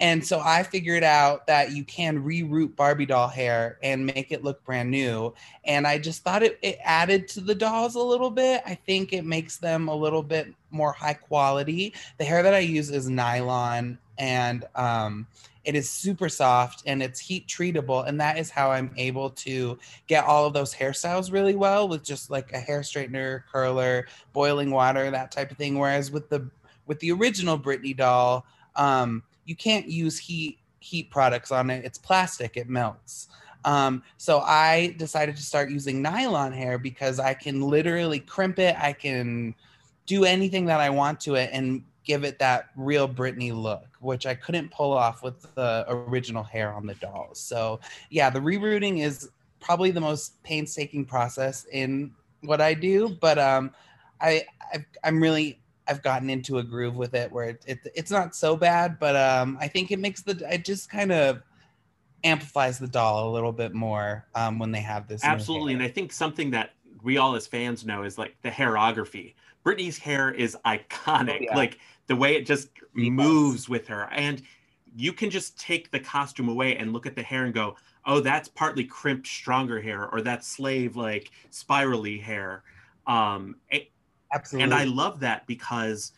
And so I figured out that you can reroute Barbie doll hair and make it look brand new. And I just thought it, it added to the dolls a little bit. I think it makes them a little bit more high quality. The hair that I use is nylon, and um, it is super soft, and it's heat treatable. And that is how I'm able to get all of those hairstyles really well, with just like a hair straightener, curler, boiling water, that type of thing. Whereas with the with the original Britney doll, um, you can't use heat heat products on it. It's plastic, it melts. Um, so I decided to start using nylon hair because I can literally crimp it. I can do anything that I want to it and give it that real Britney look, which I couldn't pull off with the original hair on the dolls. So yeah, the rerouting is probably the most painstaking process in what I do, but um, I, I've, I'm really, I've gotten into a groove with it where it, it, it's not so bad, but um, I think it makes the, it just kind of amplifies the doll a little bit more um, when they have this. Absolutely, and I think something that we all as fans know is like the hairography. Britney's hair is iconic. Oh, yeah. Like the way it just yes. moves with her. And you can just take the costume away and look at the hair and go, oh, that's partly crimped Stronger hair, or that's slave like spirally hair. Um, Absolutely. And I love that because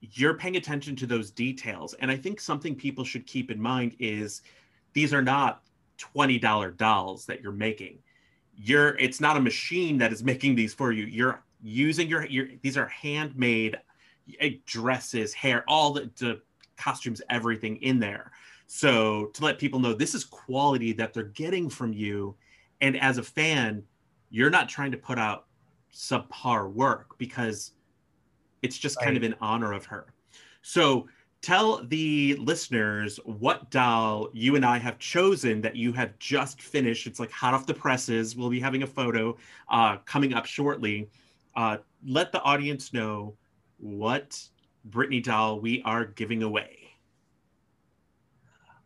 you're paying attention to those details. And I think something people should keep in mind is these are not twenty dollars dolls that you're making. You're, it's not a machine that is making these for you. You're using your, your, these are handmade dresses, hair, all the, the costumes, everything in there. So to let people know, this is quality that they're getting from you. And as a fan, you're not trying to put out subpar work because it's just right. kind of in honor of her. So tell the listeners what doll you and I have chosen that you have just finished. It's like hot off the presses. We'll be having a photo uh, coming up shortly. Uh, let the audience know what Britney doll we are giving away.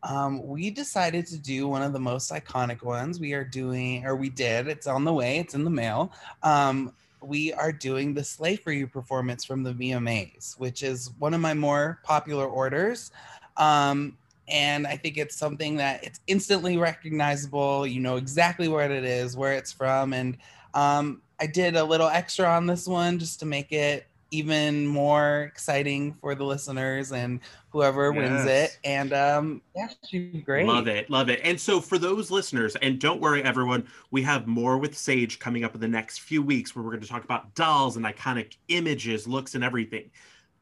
Um, we decided to do one of the most iconic ones. We are doing, or we did, it's on the way, it's in the mail. Um, we are doing the Slave For You performance from the V M As, which is one of my more popular orders. Um, and I think it's something that it's instantly recognizable. You know exactly what it is, where it's from. And um, I did a little extra on this one just to make it even more exciting for the listeners and whoever yes. wins it. And um, yeah, she's great. Love it, love it. And so for those listeners, and don't worry everyone, we have more with Sage coming up in the next few weeks where we're going to talk about dolls and iconic images, looks, and everything.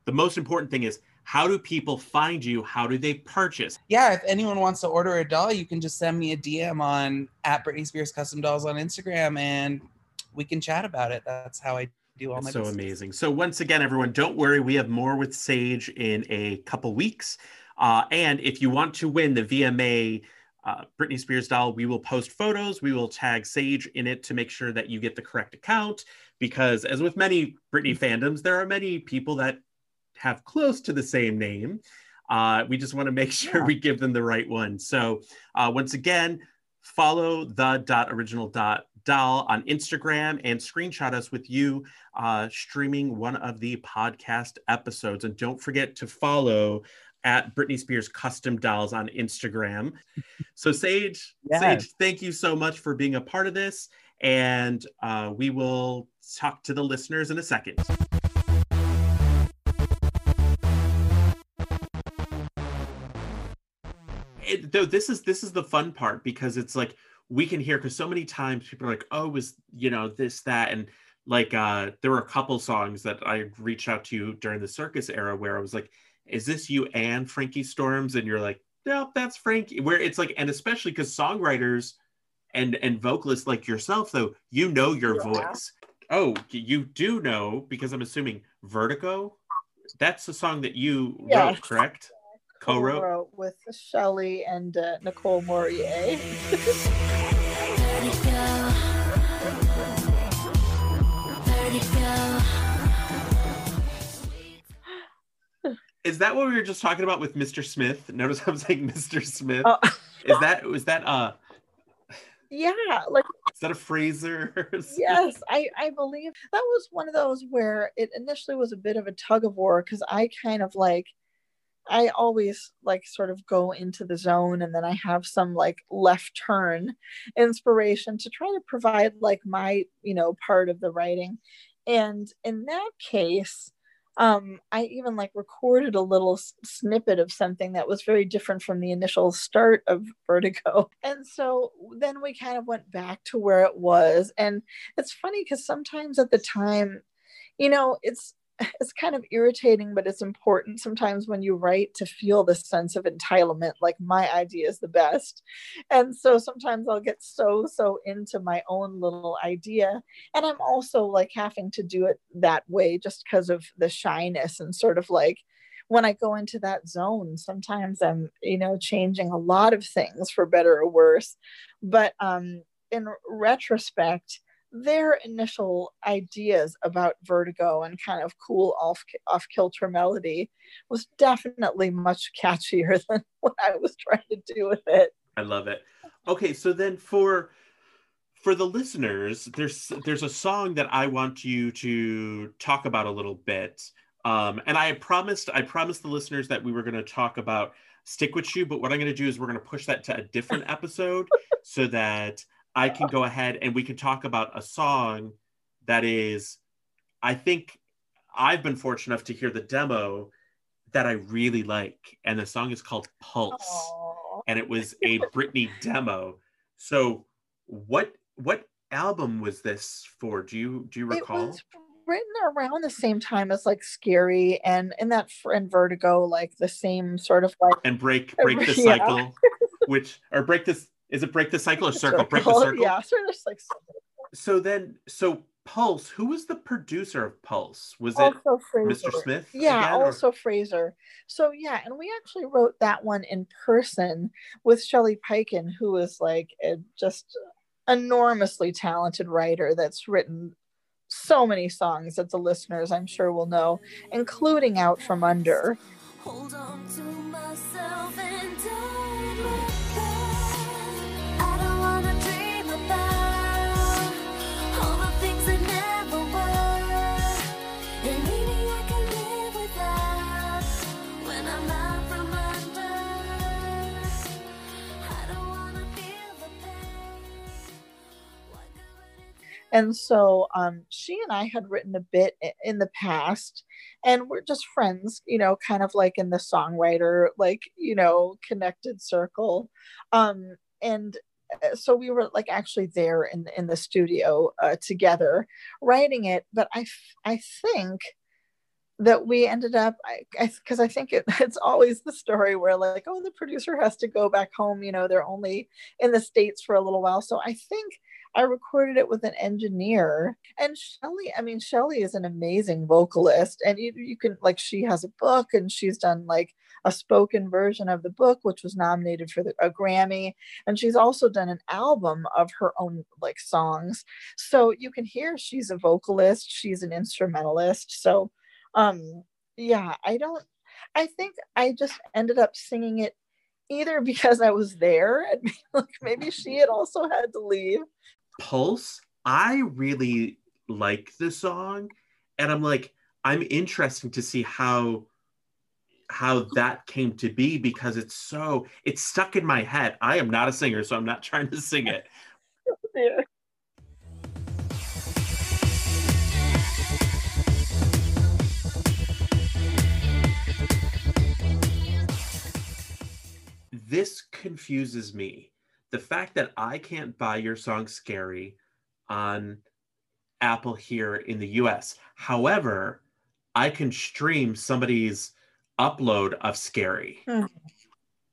The most important thing is, how do people find you? How do they purchase? Yeah, if anyone wants to order a doll, you can just send me a D M on at Britney Spears Custom Dolls on Instagram and we can chat about it. That's how I do all That's my so business. Amazing. So once again, everyone, don't worry. We have more with Sage in a couple weeks. Uh, and if you want to win the V M A uh, Britney Spears doll, we will post photos. We will tag Sage in it to make sure that you get the correct account, because as with many Britney fandoms, there are many people that have close to the same name. Uh, we just want to make sure yeah. we give them the right one. So uh, once again, follow the dot original dot doll on Instagram and screenshot us with you uh, streaming one of the podcast episodes. And don't forget to follow at Britney Spears Custom Dolls on Instagram. So Sage, yes. Sage, thank you so much for being a part of this. And uh, we will talk to the listeners in a second. It, though this is this is the fun part, because it's like we can hear, because so many times people are like, oh, was, you know, this, that, and like uh there were a couple songs that I reached out to you during the Circus era where I was like, is this you and Frankie Storms? And you're like, no, that's Frankie. Where it's like, and especially because songwriters and and vocalists like yourself, though, you know your yeah. voice. Oh, you do know, because I'm assuming Vertigo, that's the song that you yeah. wrote, correct? Co-wrote. Co-wrote with Shelley and uh, Nicole Morier. Is that what we were just talking about with Mister Smith? Notice I'm saying Mister Smith. Oh. Is that was that uh yeah, like is that a Fraser? Yes, I, I believe that was one of those where it initially was a bit of a tug of war, because I kind of like I always like sort of go into the zone, and then I have some like left turn inspiration to try to provide like my, you know, part of the writing. And in that case, um, I even like recorded a little s- snippet of something that was very different from the initial start of Vertigo. And so then we kind of went back to where it was. And it's funny because sometimes at the time, you know, it's, it's kind of irritating, but it's important sometimes when you write to feel this sense of entitlement, like my idea is the best. And so sometimes I'll get so, so into my own little idea. And I'm also like having to do it that way just because of the shyness, and sort of like when I go into that zone, sometimes I'm, you know, changing a lot of things for better or worse. But um, in retrospect, their initial ideas about Vertigo and kind of cool off off kilter melody was definitely much catchier than what I was trying to do with it. I love it. Okay, so then for for the listeners, there's there's a song that I want you to talk about a little bit, um, and I promised I promised the listeners that we were going to talk about Stick With You, but what I'm going to do is we're going to push that to a different episode so that I can go ahead and we can talk about a song that is, I think I've been fortunate enough to hear the demo that I really like. And the song is called Pulse. Aww. And it was a Britney demo. So what what album was this for? Do you do you recall? It was written around the same time as like Scary and in that and Vertigo, like the same sort of like and break break the yeah. cycle, which or break this. Is it Break the Cycle or Circle? Break the Circle? Yeah, sort of like Circle. So then, so Pulse, who was the producer of Pulse? Was it Mister Smith? Yeah, also Fraser. So yeah, and we actually wrote that one in person with Shelley Peiken, who is like a just enormously talented writer that's written so many songs that the listeners I'm sure will know, including Out From Under. Hold on to myself and And so um, she and I had written a bit in the past, and we're just friends, you know, kind of like in the songwriter, like, you know, connected circle. Um, and so we were like actually there in, in the studio uh, together writing it. But I, I think that we ended up, because I, I, I think it, it's always the story where like, oh, the producer has to go back home, you know, they're only in the States for a little while. So I think I recorded it with an engineer. And Shelley, I mean, Shelley is an amazing vocalist, and you, you can, like, she has a book, and she's done like a spoken version of the book, which was nominated for the, a Grammy. And she's also done an album of her own like songs. So you can hear she's a vocalist, she's an instrumentalist. So um, yeah, I don't, I think I just ended up singing it either because I was there and like maybe she had also had to leave. Pulse, I really like the song, and I'm like, I'm interested to see how how that came to be, because it's so, it's stuck in my head. I am not a singer, so I'm not trying to sing it. Yeah. This confuses me. The fact that I can't buy your song Scary on Apple here in the U S. However, I can stream somebody's upload of Scary mm-hmm.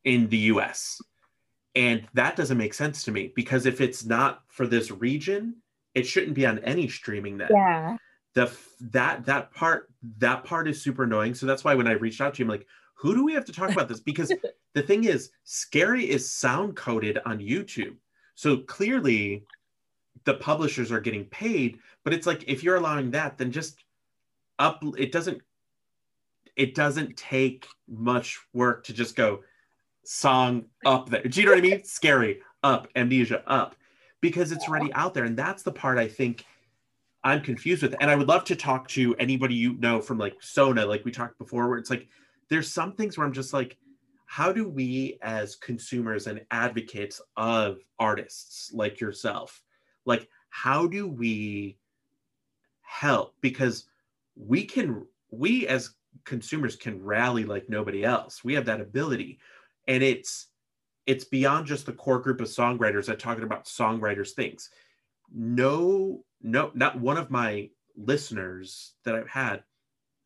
in the U S. And that doesn't make sense to me, because if it's not for this region, it shouldn't be on any streaming then. Yeah. The that that part that part is super annoying. So that's why when I reached out to you, I'm like, who do we have to talk about this? Because the thing is, Scary is sound coded on YouTube. So clearly the publishers are getting paid, but it's like, if you're allowing that, then just up, it doesn't, it doesn't take much work to just go song up there. Do you know what I mean? Scary up, Amnesia up, because it's already out there. And that's the part I think I'm confused with. And I would love to talk to anybody, you know, from like Sona, like we talked before, where it's like, there's some things where I'm just like, how do we as consumers and advocates of artists like yourself, like, how do we help? Because we can, we as consumers can rally like nobody else. We have that ability. And it's, it's beyond just the core group of songwriters that are talking about songwriters things. No, no, not one of my listeners that I've had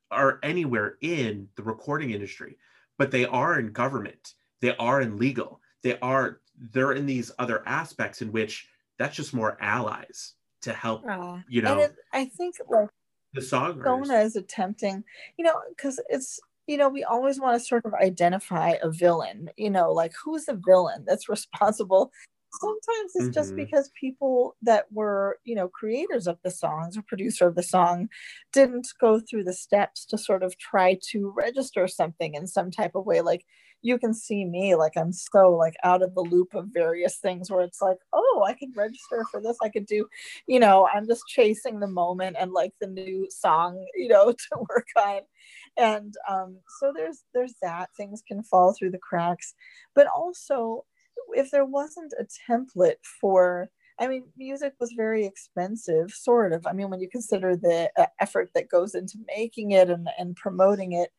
are anywhere in the recording industry, but they are in government, they are in legal, they are, they're in these other aspects in which that's just more allies to help, oh, you know. And it, I think like the songwriters. Sona is attempting, you know, because it's, you know, we always want to sort of identify a villain, you know, like who's the villain that's responsible. Sometimes it's just mm-hmm. because people that were, you know, creators of the songs or producer of the song didn't go through the steps to sort of try to register something in some type of way. Like, you can see me, like, I'm so like out of the loop of various things where it's like, oh, I could register for this. I could do, you know, I'm just chasing the moment and like the new song, you know, to work on. And um, so there's, there's that, things can fall through the cracks, but also, if there wasn't a template for, I mean, music was very expensive, sort of. I mean, when you consider the uh, effort that goes into making it and, and promoting it,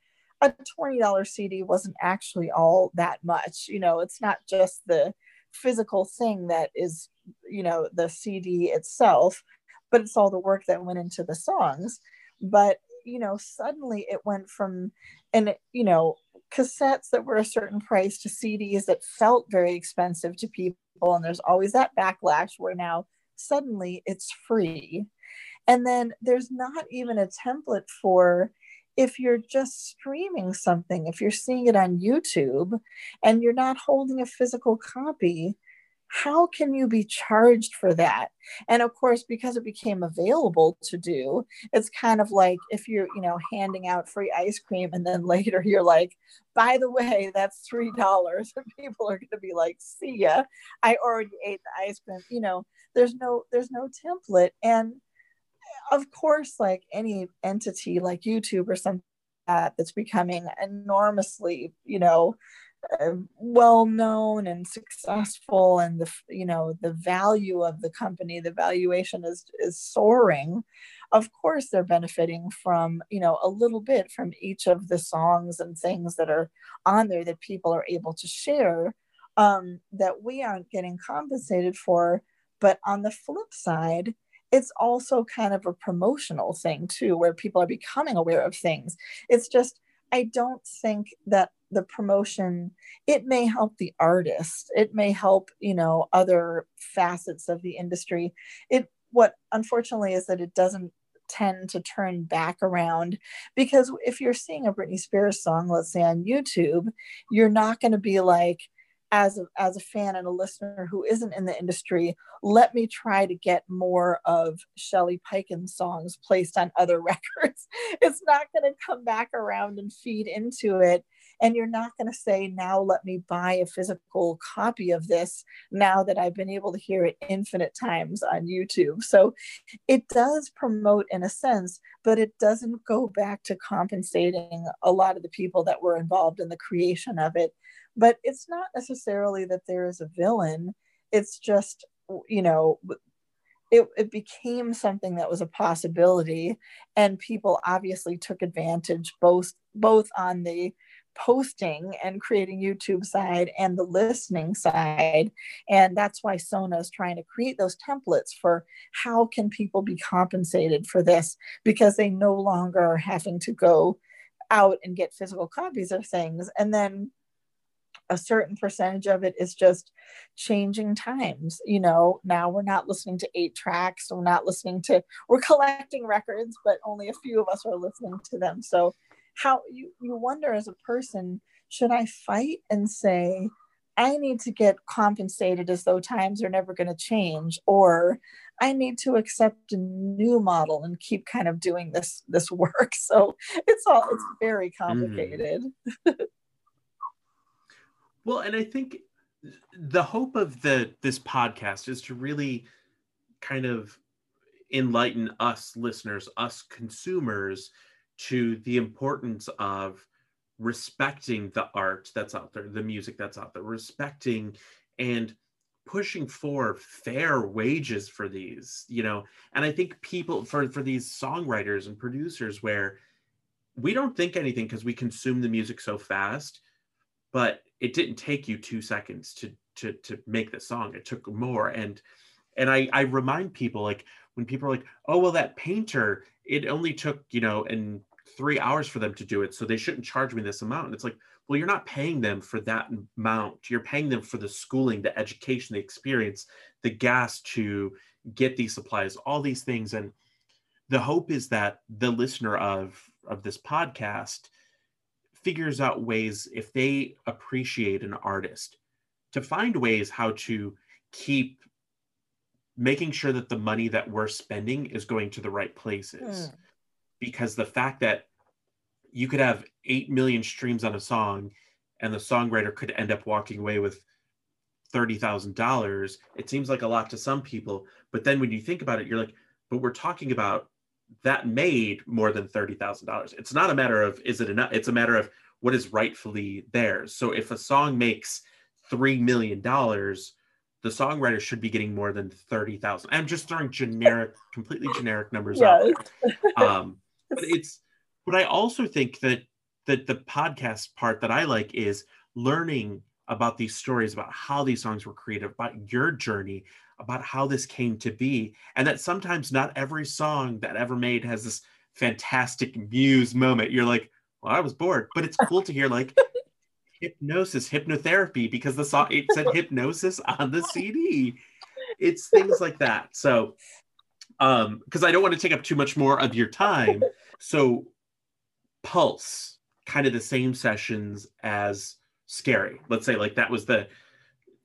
a twenty dollar C D wasn't actually all that much. You know, it's not just the physical thing that is, you know, the C D itself, but it's all the work that went into the songs. But, you know, suddenly it went from, and, you know, cassettes that were a certain price to C Ds that felt very expensive to people. And there's always that backlash where now suddenly it's free. And then there's not even a template for if you're just streaming something, if you're seeing it on YouTube and you're not holding a physical copy, how can you be charged for that? And of course, because it became available to do, it's kind of like if you're, you know, handing out free ice cream and then later you're like, by the way, that's three dollars. And people are going to be like, see ya, I already ate the ice cream. You know, there's no, there's no template. And of course, like any entity like YouTube or something like that, that's becoming enormously, you know, well known and successful, and the, you know, the value of the company, the valuation is is soaring. Of course, they're benefiting from, you know, a little bit from each of the songs and things that are on there that people are able to share, um, that we aren't getting compensated for. But on the flip side, it's also kind of a promotional thing too, where people are becoming aware of things. It's just, I don't think that the promotion, it may help the artist, it may help, you know, other facets of the industry. It, what unfortunately is that it doesn't tend to turn back around, because if you're seeing a Britney Spears song, let's say on YouTube, you're not going to be like, as a, as a fan and a listener who isn't in the industry, let me try to get more of Shelley Peiken's songs placed on other records. It's not going to come back around and feed into it. And you're not going to say, now let me buy a physical copy of this now that I've been able to hear it infinite times on YouTube. So it does promote in a sense, but it doesn't go back to compensating a lot of the people that were involved in the creation of it. But it's not necessarily that there is a villain. It's just, you know, it, it became something that was a possibility, and people obviously took advantage both both on the posting and creating YouTube side and the listening side. And that's why Sona is trying to create those templates for how can people be compensated for this, because they no longer are having to go out and get physical copies of things. And then a certain percentage of it is just changing times. You know, now we're not listening to eight tracks. We're not listening to, we're collecting records, but only a few of us are listening to them. So how you, you wonder as a person, should I fight and say, I need to get compensated as though times are never going to change, or I need to accept a new model and keep kind of doing this, this work. So it's all, it's very complicated. Mm-hmm. Well, and I think the hope of the this podcast is to really kind of enlighten us listeners, us consumers, to the importance of respecting the art that's out there, the music that's out there, respecting and pushing for fair wages for these, you know. And I think people, for, for these songwriters and producers, where we don't think anything because we consume the music so fast, but it didn't take you two seconds to to to make the song. It took more. And and I, I remind people, like, when people are like, oh, well, that painter, it only took, you know, and three hours for them to do it, so they shouldn't charge me this amount. And it's like, well, you're not paying them for that amount. You're paying them for the schooling, the education, the experience, the gas to get these supplies, all these things. And the hope is that the listener of of this podcast figures out ways, if they appreciate an artist, to find ways how to keep making sure that the money that we're spending is going to the right places. Mm. Because the fact that you could have eight million streams on a song and the songwriter could end up walking away with thirty thousand dollars, it seems like a lot to some people. But then when you think about it, you're like, but we're talking about that made more than thirty thousand dollars. It's not a matter of, is it enough? It's a matter of what is rightfully theirs. So if a song makes three million dollars, the songwriter should be getting more than thirty thousand dollars. I'm just throwing generic, completely generic numbers yes. out there. Um, but it's, but I also think that, that the podcast part that I like is learning about these stories, about how these songs were created, about your journey, about how this came to be, and that sometimes not every song that ever made has this fantastic muse moment. You're like, well, I was bored, but it's cool to hear like hypnosis, hypnotherapy, because the song, it said hypnosis on the C D. It's things like that. So, um, because I don't want to take up too much more of your time. So Pulse, kind of the same sessions as Scary. Let's say like that was the,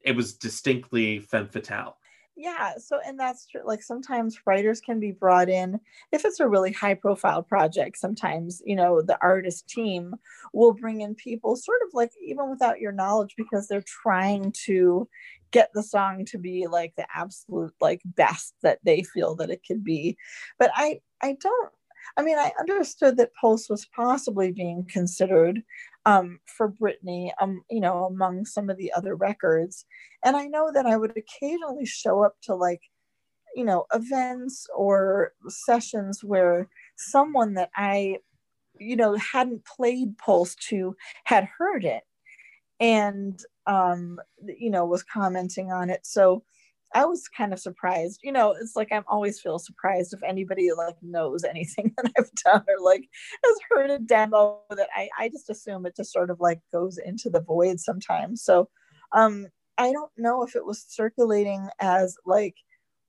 it was distinctly Femme Fatale. Yeah. So, and that's true. Like sometimes writers can be brought in if it's a really high profile project. Sometimes, you know, the artist team will bring in people sort of like even without your knowledge, because they're trying to get the song to be like the absolute like best that they feel that it could be. But I, I don't, I mean, I understood that Pulse was possibly being considered um, for Britney, um, you know, among some of the other records. And I know that I would occasionally show up to like, you know, events or sessions where someone that I, you know, hadn't played Pulse to had heard it and, um, you know, was commenting on it. So I was kind of surprised, you know, it's like, I'm always feel surprised if anybody like knows anything that I've done or like has heard a demo that I, I just assume it just sort of like goes into the void sometimes. So um, I don't know if it was circulating as like,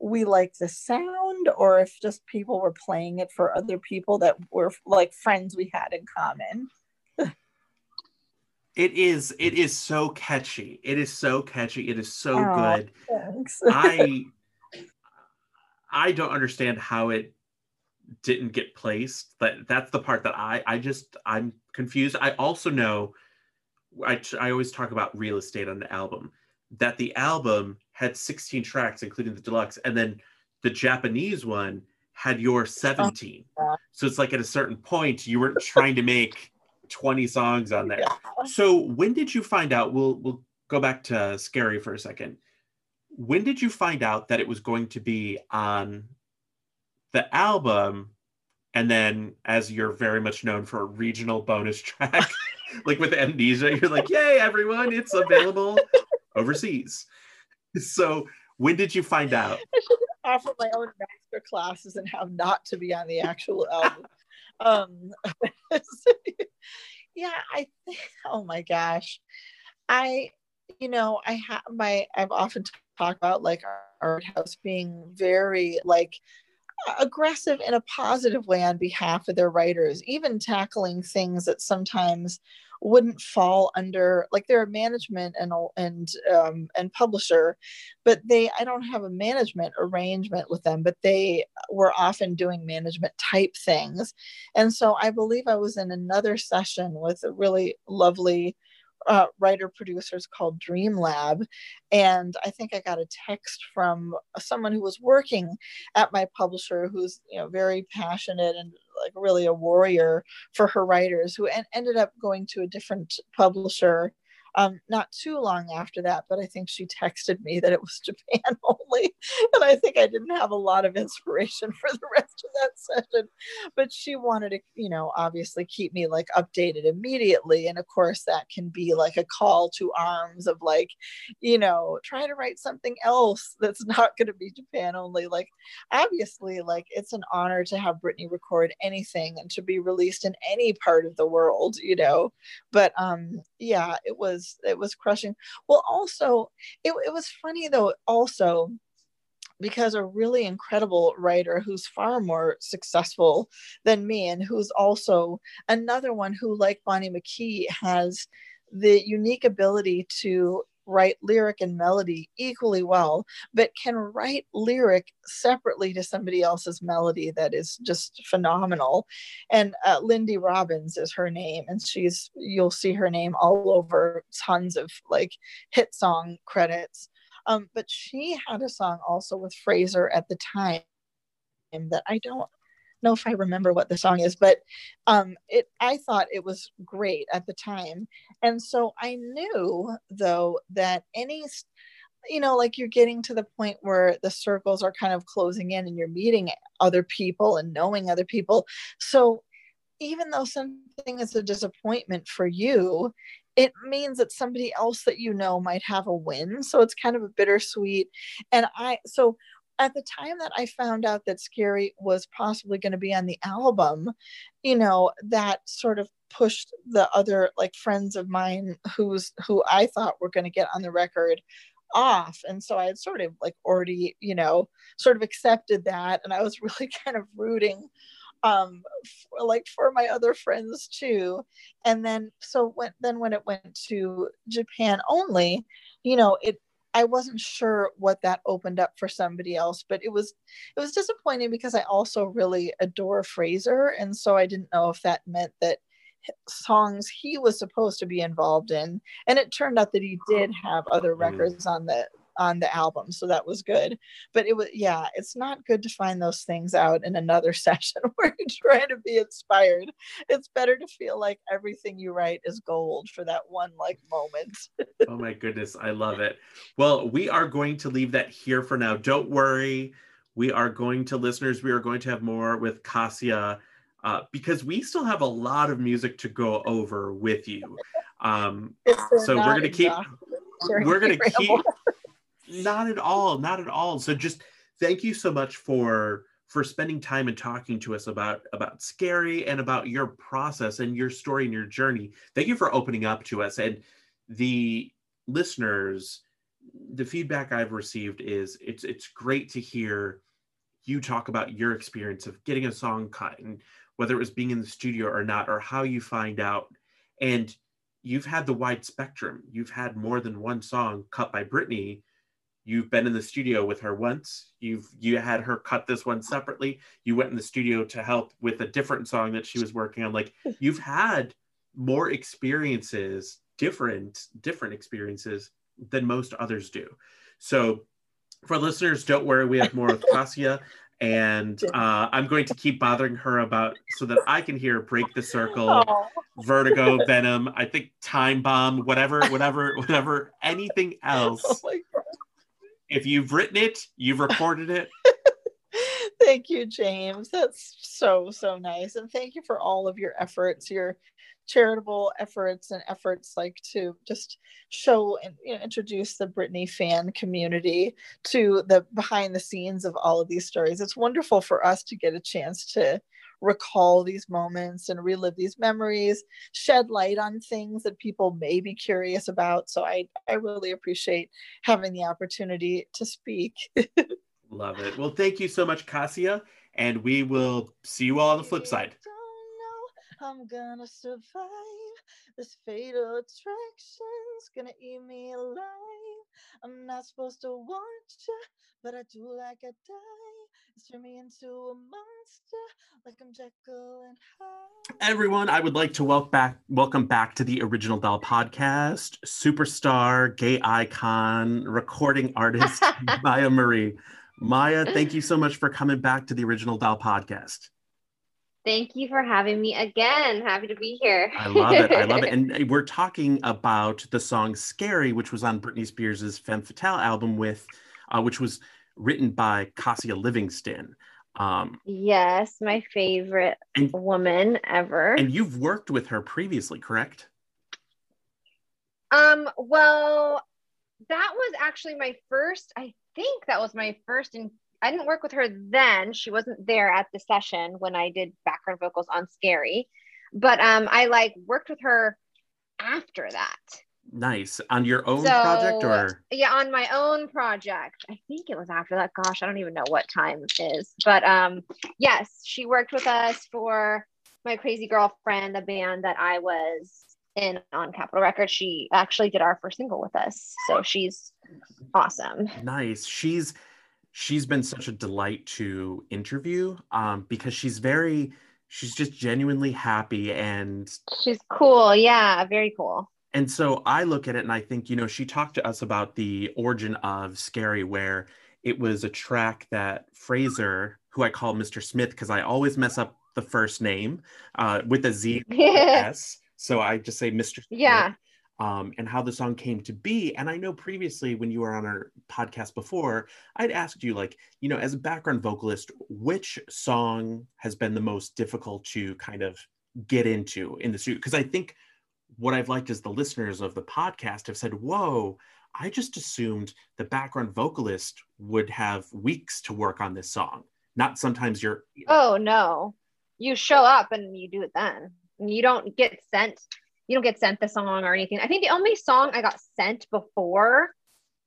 we like the sound, or if just people were playing it for other people that were like friends we had in common. It is, it is so catchy. It is so catchy. It is so oh, good. Thanks. I I don't understand how it didn't get placed. That that's the part that I I just I'm confused. I also know I I always talk about real estate on the album, that the album had sixteen tracks, including the deluxe, and then the Japanese one had your seventeen. Oh, so it's like at a certain point you weren't trying to make twenty songs on there. Yeah. So when did you find out, we'll we'll go back to Scary for a second, when did you find out that it was going to be on the album, and then as you're very much known for a regional bonus track like with Amnesia, you're like, yay everyone, it's available overseas. So when did you find out? I should offer my own master classes and how not to be on the actual album. Um, yeah, I think, oh my gosh. I, you know, I have my, I've often talked about like Art House being very like aggressive in a positive way on behalf of their writers, even tackling things that sometimes wouldn't fall under, like they're a management and and um, and publisher, but they, I don't have a management arrangement with them, but they were often doing management type things. And so I believe I was in another session with a really lovely uh, writer producers called Dream Lab. And I think I got a text from someone who was working at my publisher, who's, you know, very passionate and like really a warrior for her writers, who en- ended up going to a different publisher um, not too long after that. But I think she texted me that it was Japan only. And I think I didn't have a lot of inspiration for the rest of that session, but she wanted to, you know, obviously keep me like updated immediately. And of course that can be like a call to arms of like, you know, try to write something else that's not going to be Japan only. Like, obviously, like it's an honor to have Britney record anything and to be released in any part of the world, you know, but um, yeah, it was, it was crushing. Well, also it, it was funny though also because a really incredible writer who's far more successful than me, and who's also another one who, like Bonnie McKee, has the unique ability to write lyric and melody equally well, but can write lyric separately to somebody else's melody that is just phenomenal. And uh, Lindy Robbins is her name, and she's, you'll see her name all over tons of like hit song credits. Um, but she had a song also with Fraser at the time that I don't know if I remember what the song is, but um, it, I thought it was great at the time. And so I knew though that any, you know, like you're getting to the point where the circles are kind of closing in and you're meeting other people and knowing other people. So even though something is a disappointment for you, it means that somebody else that you know might have a win. So it's kind of a bittersweet. And I, so at the time that I found out that Scary was possibly going to be on the album, you know, that sort of pushed the other like friends of mine who's who I thought were going to get on the record off. And so I had sort of like already, you know, sort of accepted that. And I was really kind of rooting um, for, like for my other friends too. And then, so when, then when it went to Japan only, you know, it, I wasn't sure what that opened up for somebody else, but it was, it was disappointing because I also really adore Fraser. And so I didn't know if that meant that songs he was supposed to be involved in. And it turned out that he did have other records on the, on the album. So that was good, but it was, yeah, it's not good to find those things out in another session where you're trying to be inspired. It's better to feel like everything you write is gold for that one like moment. Oh my goodness. I love it. Well, we are going to leave that here for now. Don't worry. We are going to, listeners, we are going to have more with Kasia uh, because we still have a lot of music to go over with you. Um, so we're going to keep, we're going to keep, Not at all. Not at all. So just thank you so much for for spending time and talking to us about, about Scary and about your process and your story and your journey. Thank you for opening up to us. And the listeners, the feedback I've received is it's it's great to hear you talk about your experience of getting a song cut and whether it was being in the studio or not, or how you find out. And you've had the wide spectrum. You've had more than one song cut by Britney. You've been in the studio with her once. You've you had her cut this one separately. You went in the studio to help with a different song that she was working on. Like, you've had more experiences, different, different experiences than most others do. So for listeners, don't worry, we have more of Kasia. And uh, I'm going to keep bothering her about so that I can hear Break the Circle, Aww. Vertigo, Venom, I think Time Bomb, whatever, whatever, whatever, anything else. Oh my God. If you've written it, you've recorded it. Thank you, James. That's so, so nice. And thank you for all of your efforts, your charitable efforts and efforts like to just show and, you know, introduce the Britney fan community to the behind the scenes of all of these stories. It's wonderful for us to get a chance to recall these moments and relive these memories, shed light on things that people may be curious about. So I, I really appreciate having the opportunity to speak. Love it. Well, thank you so much, Kasia. And we will see you all on the flip side. I don't know, I'm gonna survive. This fatal attraction's gonna eat me alive. I'm not supposed to want you, but I do like I die. Turn me into a monster, like I'm Jekyll and Hyde. Everyone, I would like to welcome back, welcome back to the Original Doll Podcast, superstar, gay icon, recording artist, Myah Marie. Myah, thank you so much for coming back to the Original Doll Podcast. Thank you for having me again. Happy to be here. I love it. I love it. And we're talking about the song Scary, which was on Britney Spears' Femme Fatale album, with, uh, which was written by Kasia Livingston. Um, yes, my favorite and, woman ever. And you've worked with her previously, correct? Um, well, that was actually my first, I think that was my first, and I didn't work with her then. She wasn't there at the session when I did background vocals on Scary, but um, I like worked with her after that. Nice. On your own so, project or? Yeah, on my own project. I think it was after that. Gosh, I don't even know what time it is. But um, yes, she worked with us for My Crazy Girlfriend, the band that I was in on Capitol Records. She actually did our first single with us. So she's awesome. Nice. She's she's been such a delight to interview um, because she's very, she's just genuinely happy and she's cool. Yeah, very cool. And so I look at it and I think, you know, she talked to us about the origin of Scary, where it was a track that Fraser, who I call Mister Smith, because I always mess up the first name uh, with a Z and S. So I just say Mister Smith, yeah. Um, and how the song came to be. And I know previously when you were on our podcast before, I'd asked you, like, you know, as a background vocalist, which song has been the most difficult to kind of get into in the studio? Because I think what I've liked is the listeners of the podcast have said, whoa, I just assumed the background vocalist would have weeks to work on this song. Not sometimes you're... You know. Oh, no. You show up and you do it then. And you don't get sent. You don't get sent the song or anything. I think the only song I got sent before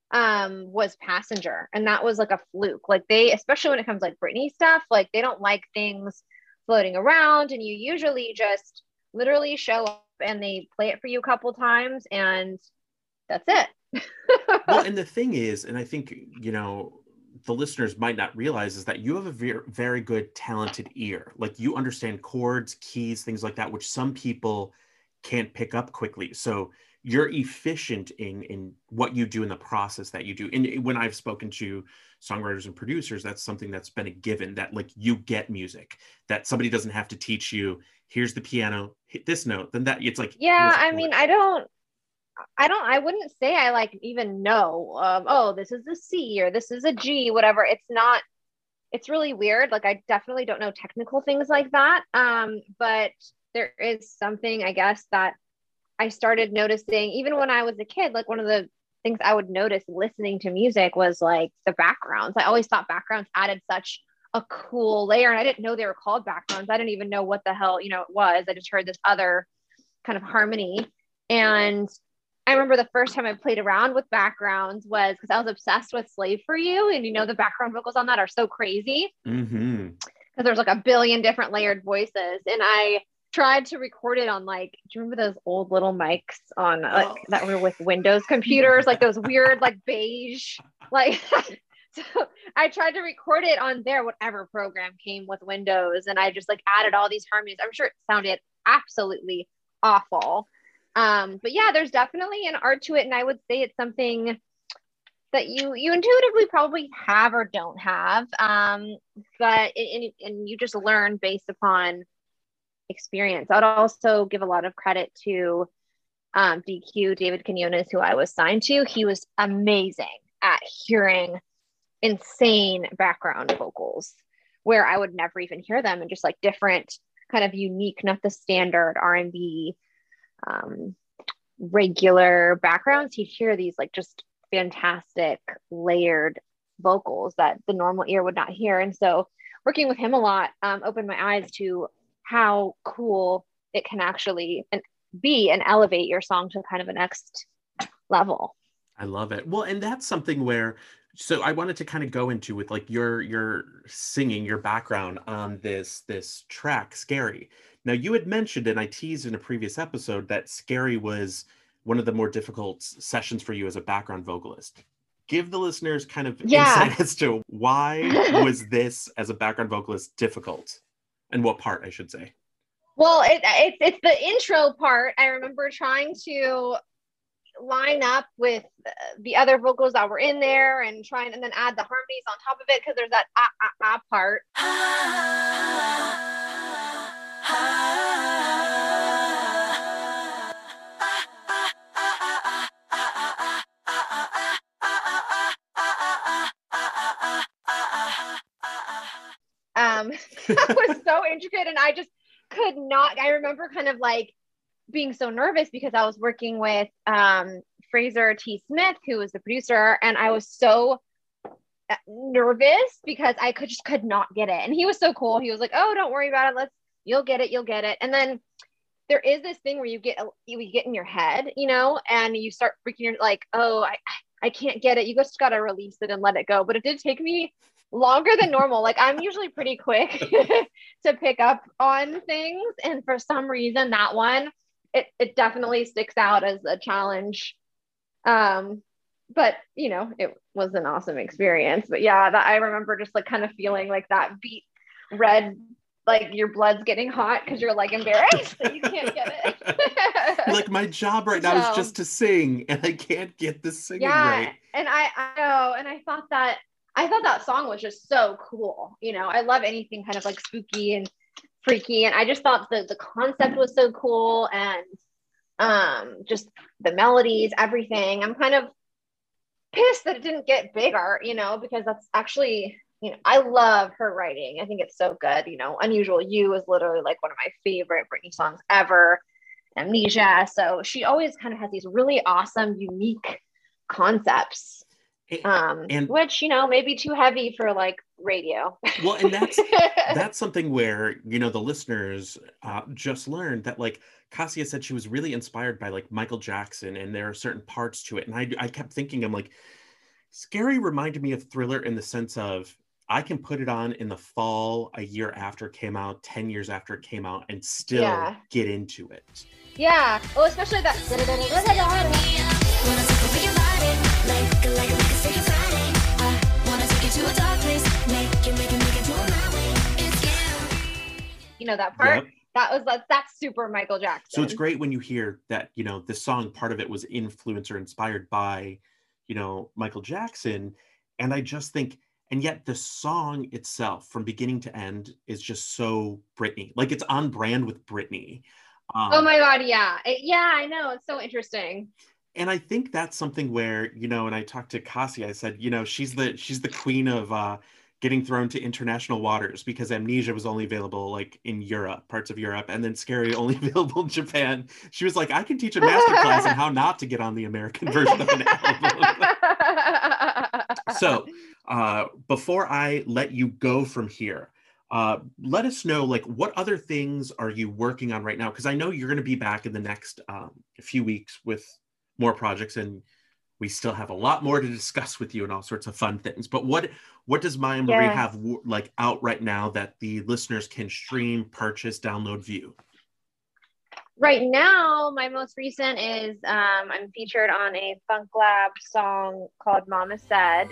um, was Passenger. And that was like a fluke. Like they, especially when it comes to like Britney stuff, like they don't like things floating around. And you usually just literally show up and they play it for you a couple times and that's it. Well, and the thing is, and I think, you know, the listeners might not realize is that you have a very, very good talented ear. Like you understand chords, keys, things like that, which some people can't pick up quickly. So you're efficient in, in what you do in the process that you do. And when I've spoken to songwriters and producers, that's something that's been a given, that like you get music, that somebody doesn't have to teach you, here's the piano, hit this note, then that. It's like, yeah, I mean, I don't, I don't, I wouldn't say I like even know, um, oh, this is a C or this is a G, whatever. It's not, it's really weird. Like I definitely don't know technical things like that. Um, but there is something, I guess, that I started noticing even when I was a kid, like one of the things I would notice listening to music was like the backgrounds. I always thought backgrounds added such a cool layer, and I didn't know they were called backgrounds. I didn't even know what the hell, you know, it was. I just heard this other kind of harmony. And I remember the first time I played around with backgrounds was because I was obsessed with Slave For You. And, you know, the background vocals on that are so crazy because mm-hmm. there's like a billion different layered voices. And I tried to record it on like, do you remember those old little mics on like, oh. that were with Windows computers, like those weird, like beige, like, so I tried to record it on there, whatever program came with Windows. And I just like added all these harmonies. I'm sure it sounded absolutely awful. Um, but yeah, there's definitely an art to it. And I would say it's something that you, you intuitively probably have or don't have. Um, but, it, and, and you just learn based upon experience. I'd also give a lot of credit to, um, D Q, David Quinones, who I was signed to. He was amazing at hearing insane background vocals where I would never even hear them, and just like different kind of unique, not the standard R and B, um, regular backgrounds. He'd hear these like just fantastic layered vocals that the normal ear would not hear. And so working with him a lot, um, opened my eyes to how cool it can actually be and elevate your song to kind of a next level. I love it. Well, and that's something where, so I wanted to kind of go into with like your, your singing, your background on this, this track, Scary. Now you had mentioned, and I teased in a previous episode, that Scary was one of the more difficult sessions for you as a background vocalist. Give the listeners kind of yeah. insight as to why was this as a background vocalist difficult, and what part I should say. Well, it, it, it's the intro part. I remember trying to line up with the other vocals that were in there and trying, and then add the harmonies on top of it, because there's that ah, ah, ah part. Um, that was so intricate, and I just could not. I remember kind of like being so nervous because I was working with um, Fraser T. Smith, who was the producer, and I was so nervous because I could just could not get it. And he was so cool. He was like, "Oh, don't worry about it. Let's you'll get it. You'll get it." And then there is this thing where you get you get in your head, you know, and you start freaking out, like, "Oh, I I can't get it." You just gotta release it and let it go. But it did take me longer than normal. Like I'm usually pretty quick to pick up on things. And for some reason, that one, it, it definitely sticks out as a challenge. Um, but you know, it was an awesome experience. But yeah, that, I remember just like kind of feeling like that beat red, like your blood's getting hot because you're like embarrassed that you can't get it. Like my job right now so, is just to sing, and I can't get the singing yeah, right. And I, I know, and I thought that I thought that song was just so cool. You know, I love anything kind of like spooky and freaky. And I just thought the, the concept was so cool, and um, just the melodies, everything. I'm kind of pissed that it didn't get bigger, you know, because that's actually, you know, I love her writing. I think it's so good. You know, Unusual You is literally like one of my favorite Britney songs ever, Amnesia. So she always kind of has these really awesome, unique concepts. Um, and, which, you know, maybe too heavy for like radio. Well, and that's, that's something where, you know, the listeners uh, just learned that like Kasia said she was really inspired by like Michael Jackson, and there are certain parts to it. And I, I kept thinking, I'm like, Scary reminded me of Thriller in the sense of I can put it on in the fall, a year after it came out, ten years after it came out, and still yeah. get into it. Yeah. Well, especially that. You know, that part, yep. that was, that's, that's super Michael Jackson. So it's great when you hear that, you know, the song, part of it was influenced or inspired by, you know, Michael Jackson. And I just think, and yet the song itself from beginning to end is just so Britney, like it's on brand with Britney. Um, oh my God. Yeah. It, yeah, I know. It's so interesting. And I think that's something where, you know, and I talked to Kasia, I said, you know, she's the, she's the queen of, uh, getting thrown to international waters, because Amnesia was only available like in Europe, parts of Europe, and then Scary only available in Japan. She was like, I can teach a masterclass on how not to get on the American version of an album. So uh, before I let you go from here, uh, let us know, like, what other things are you working on right now? Because I know you're going to be back in the next um, few weeks with more projects, and we still have a lot more to discuss with you and all sorts of fun things. But what what does Myah Marie yeah. have like out right now that the listeners can stream, purchase, download, view? Right now, my most recent is um, I'm featured on a Funk Lab song called Mama Said.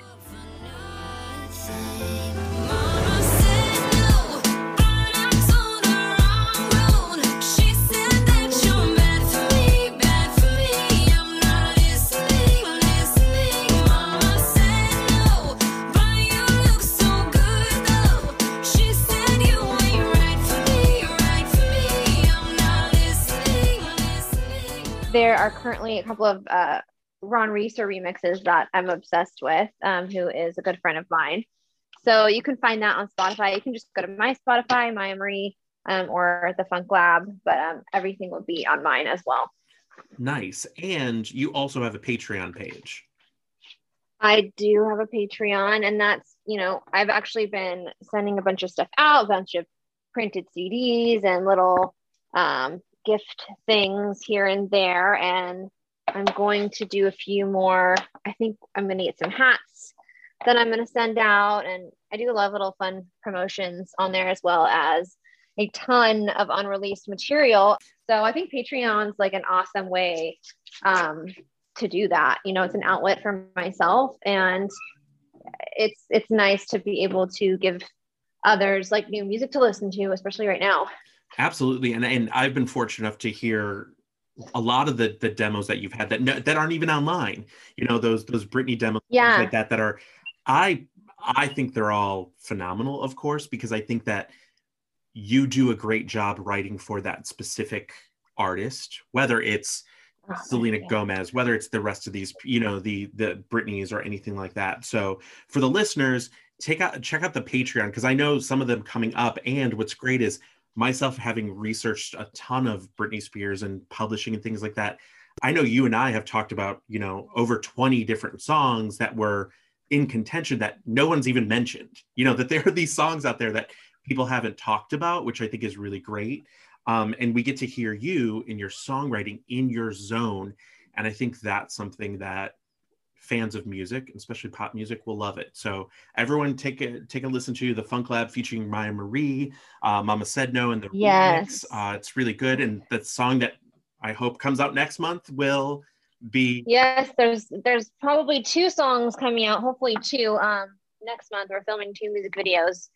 There are currently a couple of uh, Ron Reiser remixes that I'm obsessed with, um, who is a good friend of mine. So you can find that on Spotify. You can just go to my Spotify, Myah Marie, um, or the Funk Lab, but um, everything will be on mine as well. Nice. And you also have a Patreon page. I do have a Patreon, and that's, you know, I've actually been sending a bunch of stuff out, a bunch of printed C Ds and little um gift things here and there, and I'm going to do a few more. I think I'm going to get some hats that I'm going to send out, and I do love little fun promotions on there, as well as a ton of unreleased material. So I think Patreon's like an awesome way um, to do that. You know, it's an outlet for myself, and it's it's nice to be able to give others like new music to listen to, especially right now. Absolutely. And and I've been fortunate enough to hear a lot of the, the demos that you've had that no, that aren't even online. You know, those those Britney demos, yeah. things like that, that are, I I think they're all phenomenal, of course, because I think that you do a great job writing for that specific artist, whether it's oh, Selena yeah. Gomez, whether it's the rest of these, you know, the the Britneys or anything like that. So for the listeners, take out check out the Patreon, because I know some of them coming up. And what's great is, myself having researched a ton of Britney Spears and publishing and things like that, I know you and I have talked about, you know, over twenty different songs that were in contention that no one's even mentioned, you know, that there are these songs out there that people haven't talked about, which I think is really great. Um, and we get to hear you in your songwriting, in your zone. And I think that's something that fans of music, especially pop music, will love it. So everyone take a take a listen to the Funk Lab featuring Myah Marie, uh, Mama Said No, and the yes. remix. Uh, it's really good. And the song that I hope comes out next month will be... Yes, there's there's probably two songs coming out, hopefully two. Um, next month, we're filming two music videos.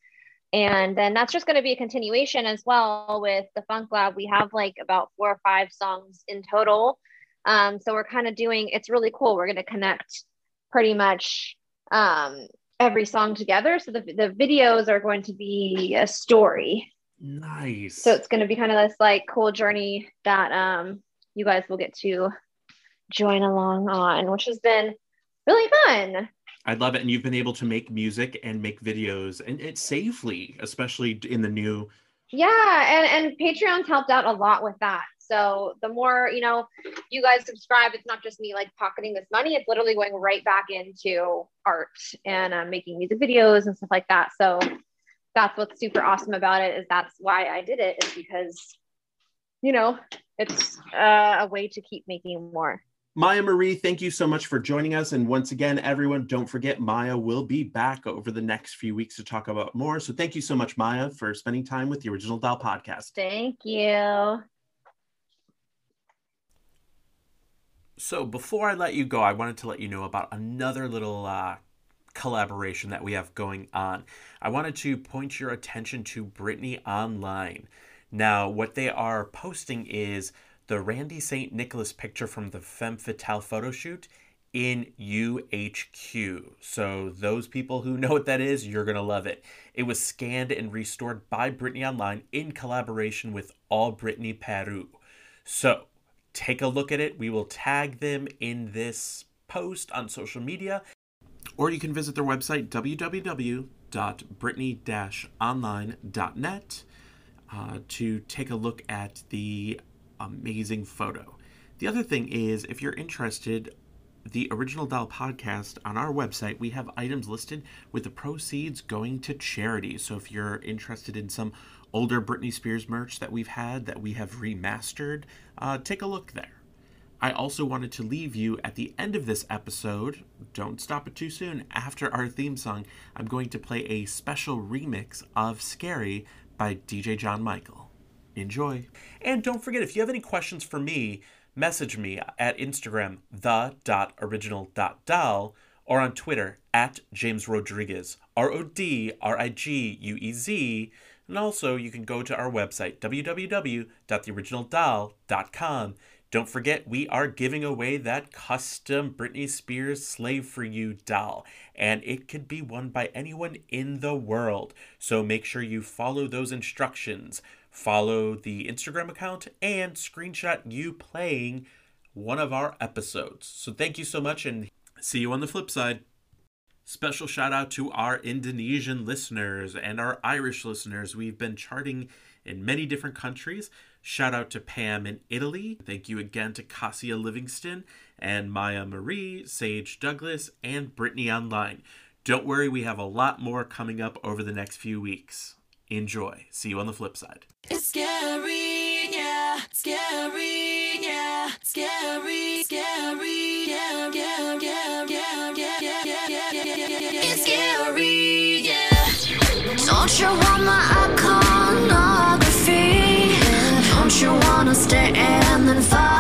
And then that's just going to be a continuation as well with the Funk Lab. We have like about four or five songs in total. Um, so we're kind of doing, it's really cool. We're going to connect pretty much um, every song together. So the, the videos are going to be a story. Nice. So it's going to be kind of this like cool journey that um, you guys will get to join along on, which has been really fun. I love it. And you've been able to make music and make videos, and it's safely, especially in the new. Yeah. And, and Patreon's helped out a lot with that. So the more, you know, you guys subscribe, it's not just me like pocketing this money. It's literally going right back into art and um, making music videos and stuff like that. So that's what's super awesome about it, is that's why I did it, is because, you know, it's uh, a way to keep making more. Myah Marie, thank you so much for joining us. And once again, everyone, don't forget, Myah will be back over the next few weeks to talk about more. So thank you so much, Myah, for spending time with the Original Doll Podcast. Thank you. So before I let you go, I wanted to let you know about another little uh, collaboration that we have going on. I wanted to point your attention to Britney Online. Now, what they are posting is the Randy Saint Nicholas picture from the Femme Fatale photo shoot in U H Q. So those people who know what that is, you're going to love it. It was scanned and restored by Britney Online in collaboration with All Britney Peru. So take a look at it. We will tag them in this post on social media, or you can visit their website, w w w dot www dot britney dash online dot net uh, to take a look at the amazing photo. The other thing is, if you're interested, the Original Doll Podcast on our website, we have items listed with the proceeds going to charity. So if you're interested in some older Britney Spears merch that we've had, that we have remastered, uh, take a look there. I also wanted to leave you at the end of this episode, don't stop it too soon, after our theme song, I'm going to play a special remix of Scary by D J John Michael. Enjoy. And don't forget, if you have any questions for me, message me at Instagram, the dot original dot doll, or on Twitter, at James Rodriguez, R O D R I G U E Z. And also, you can go to our website, www dot the original doll dot com. Don't forget, we are giving away that custom Britney Spears Slave For You doll, and it could be won by anyone in the world. So make sure you follow those instructions. Follow the Instagram account and screenshot you playing one of our episodes. So thank you so much, and see you on the flip side. Special shout out to our Indonesian listeners and our Irish listeners. We've been charting in many different countries. Shout out to Pam in Italy. Thank you again to Kasia Livingston and Myah Marie, Sage Douglas, and Britney Online. Don't worry, we have a lot more coming up over the next few weeks. Enjoy. See you on the flip side. It's scary, yeah. Scary, yeah. Scary, scary, yeah, yeah, yeah, yeah, yeah, yeah, yeah, yeah. It's scary, yeah. Don't you want my iconography? Don't you wanna stay and then fight?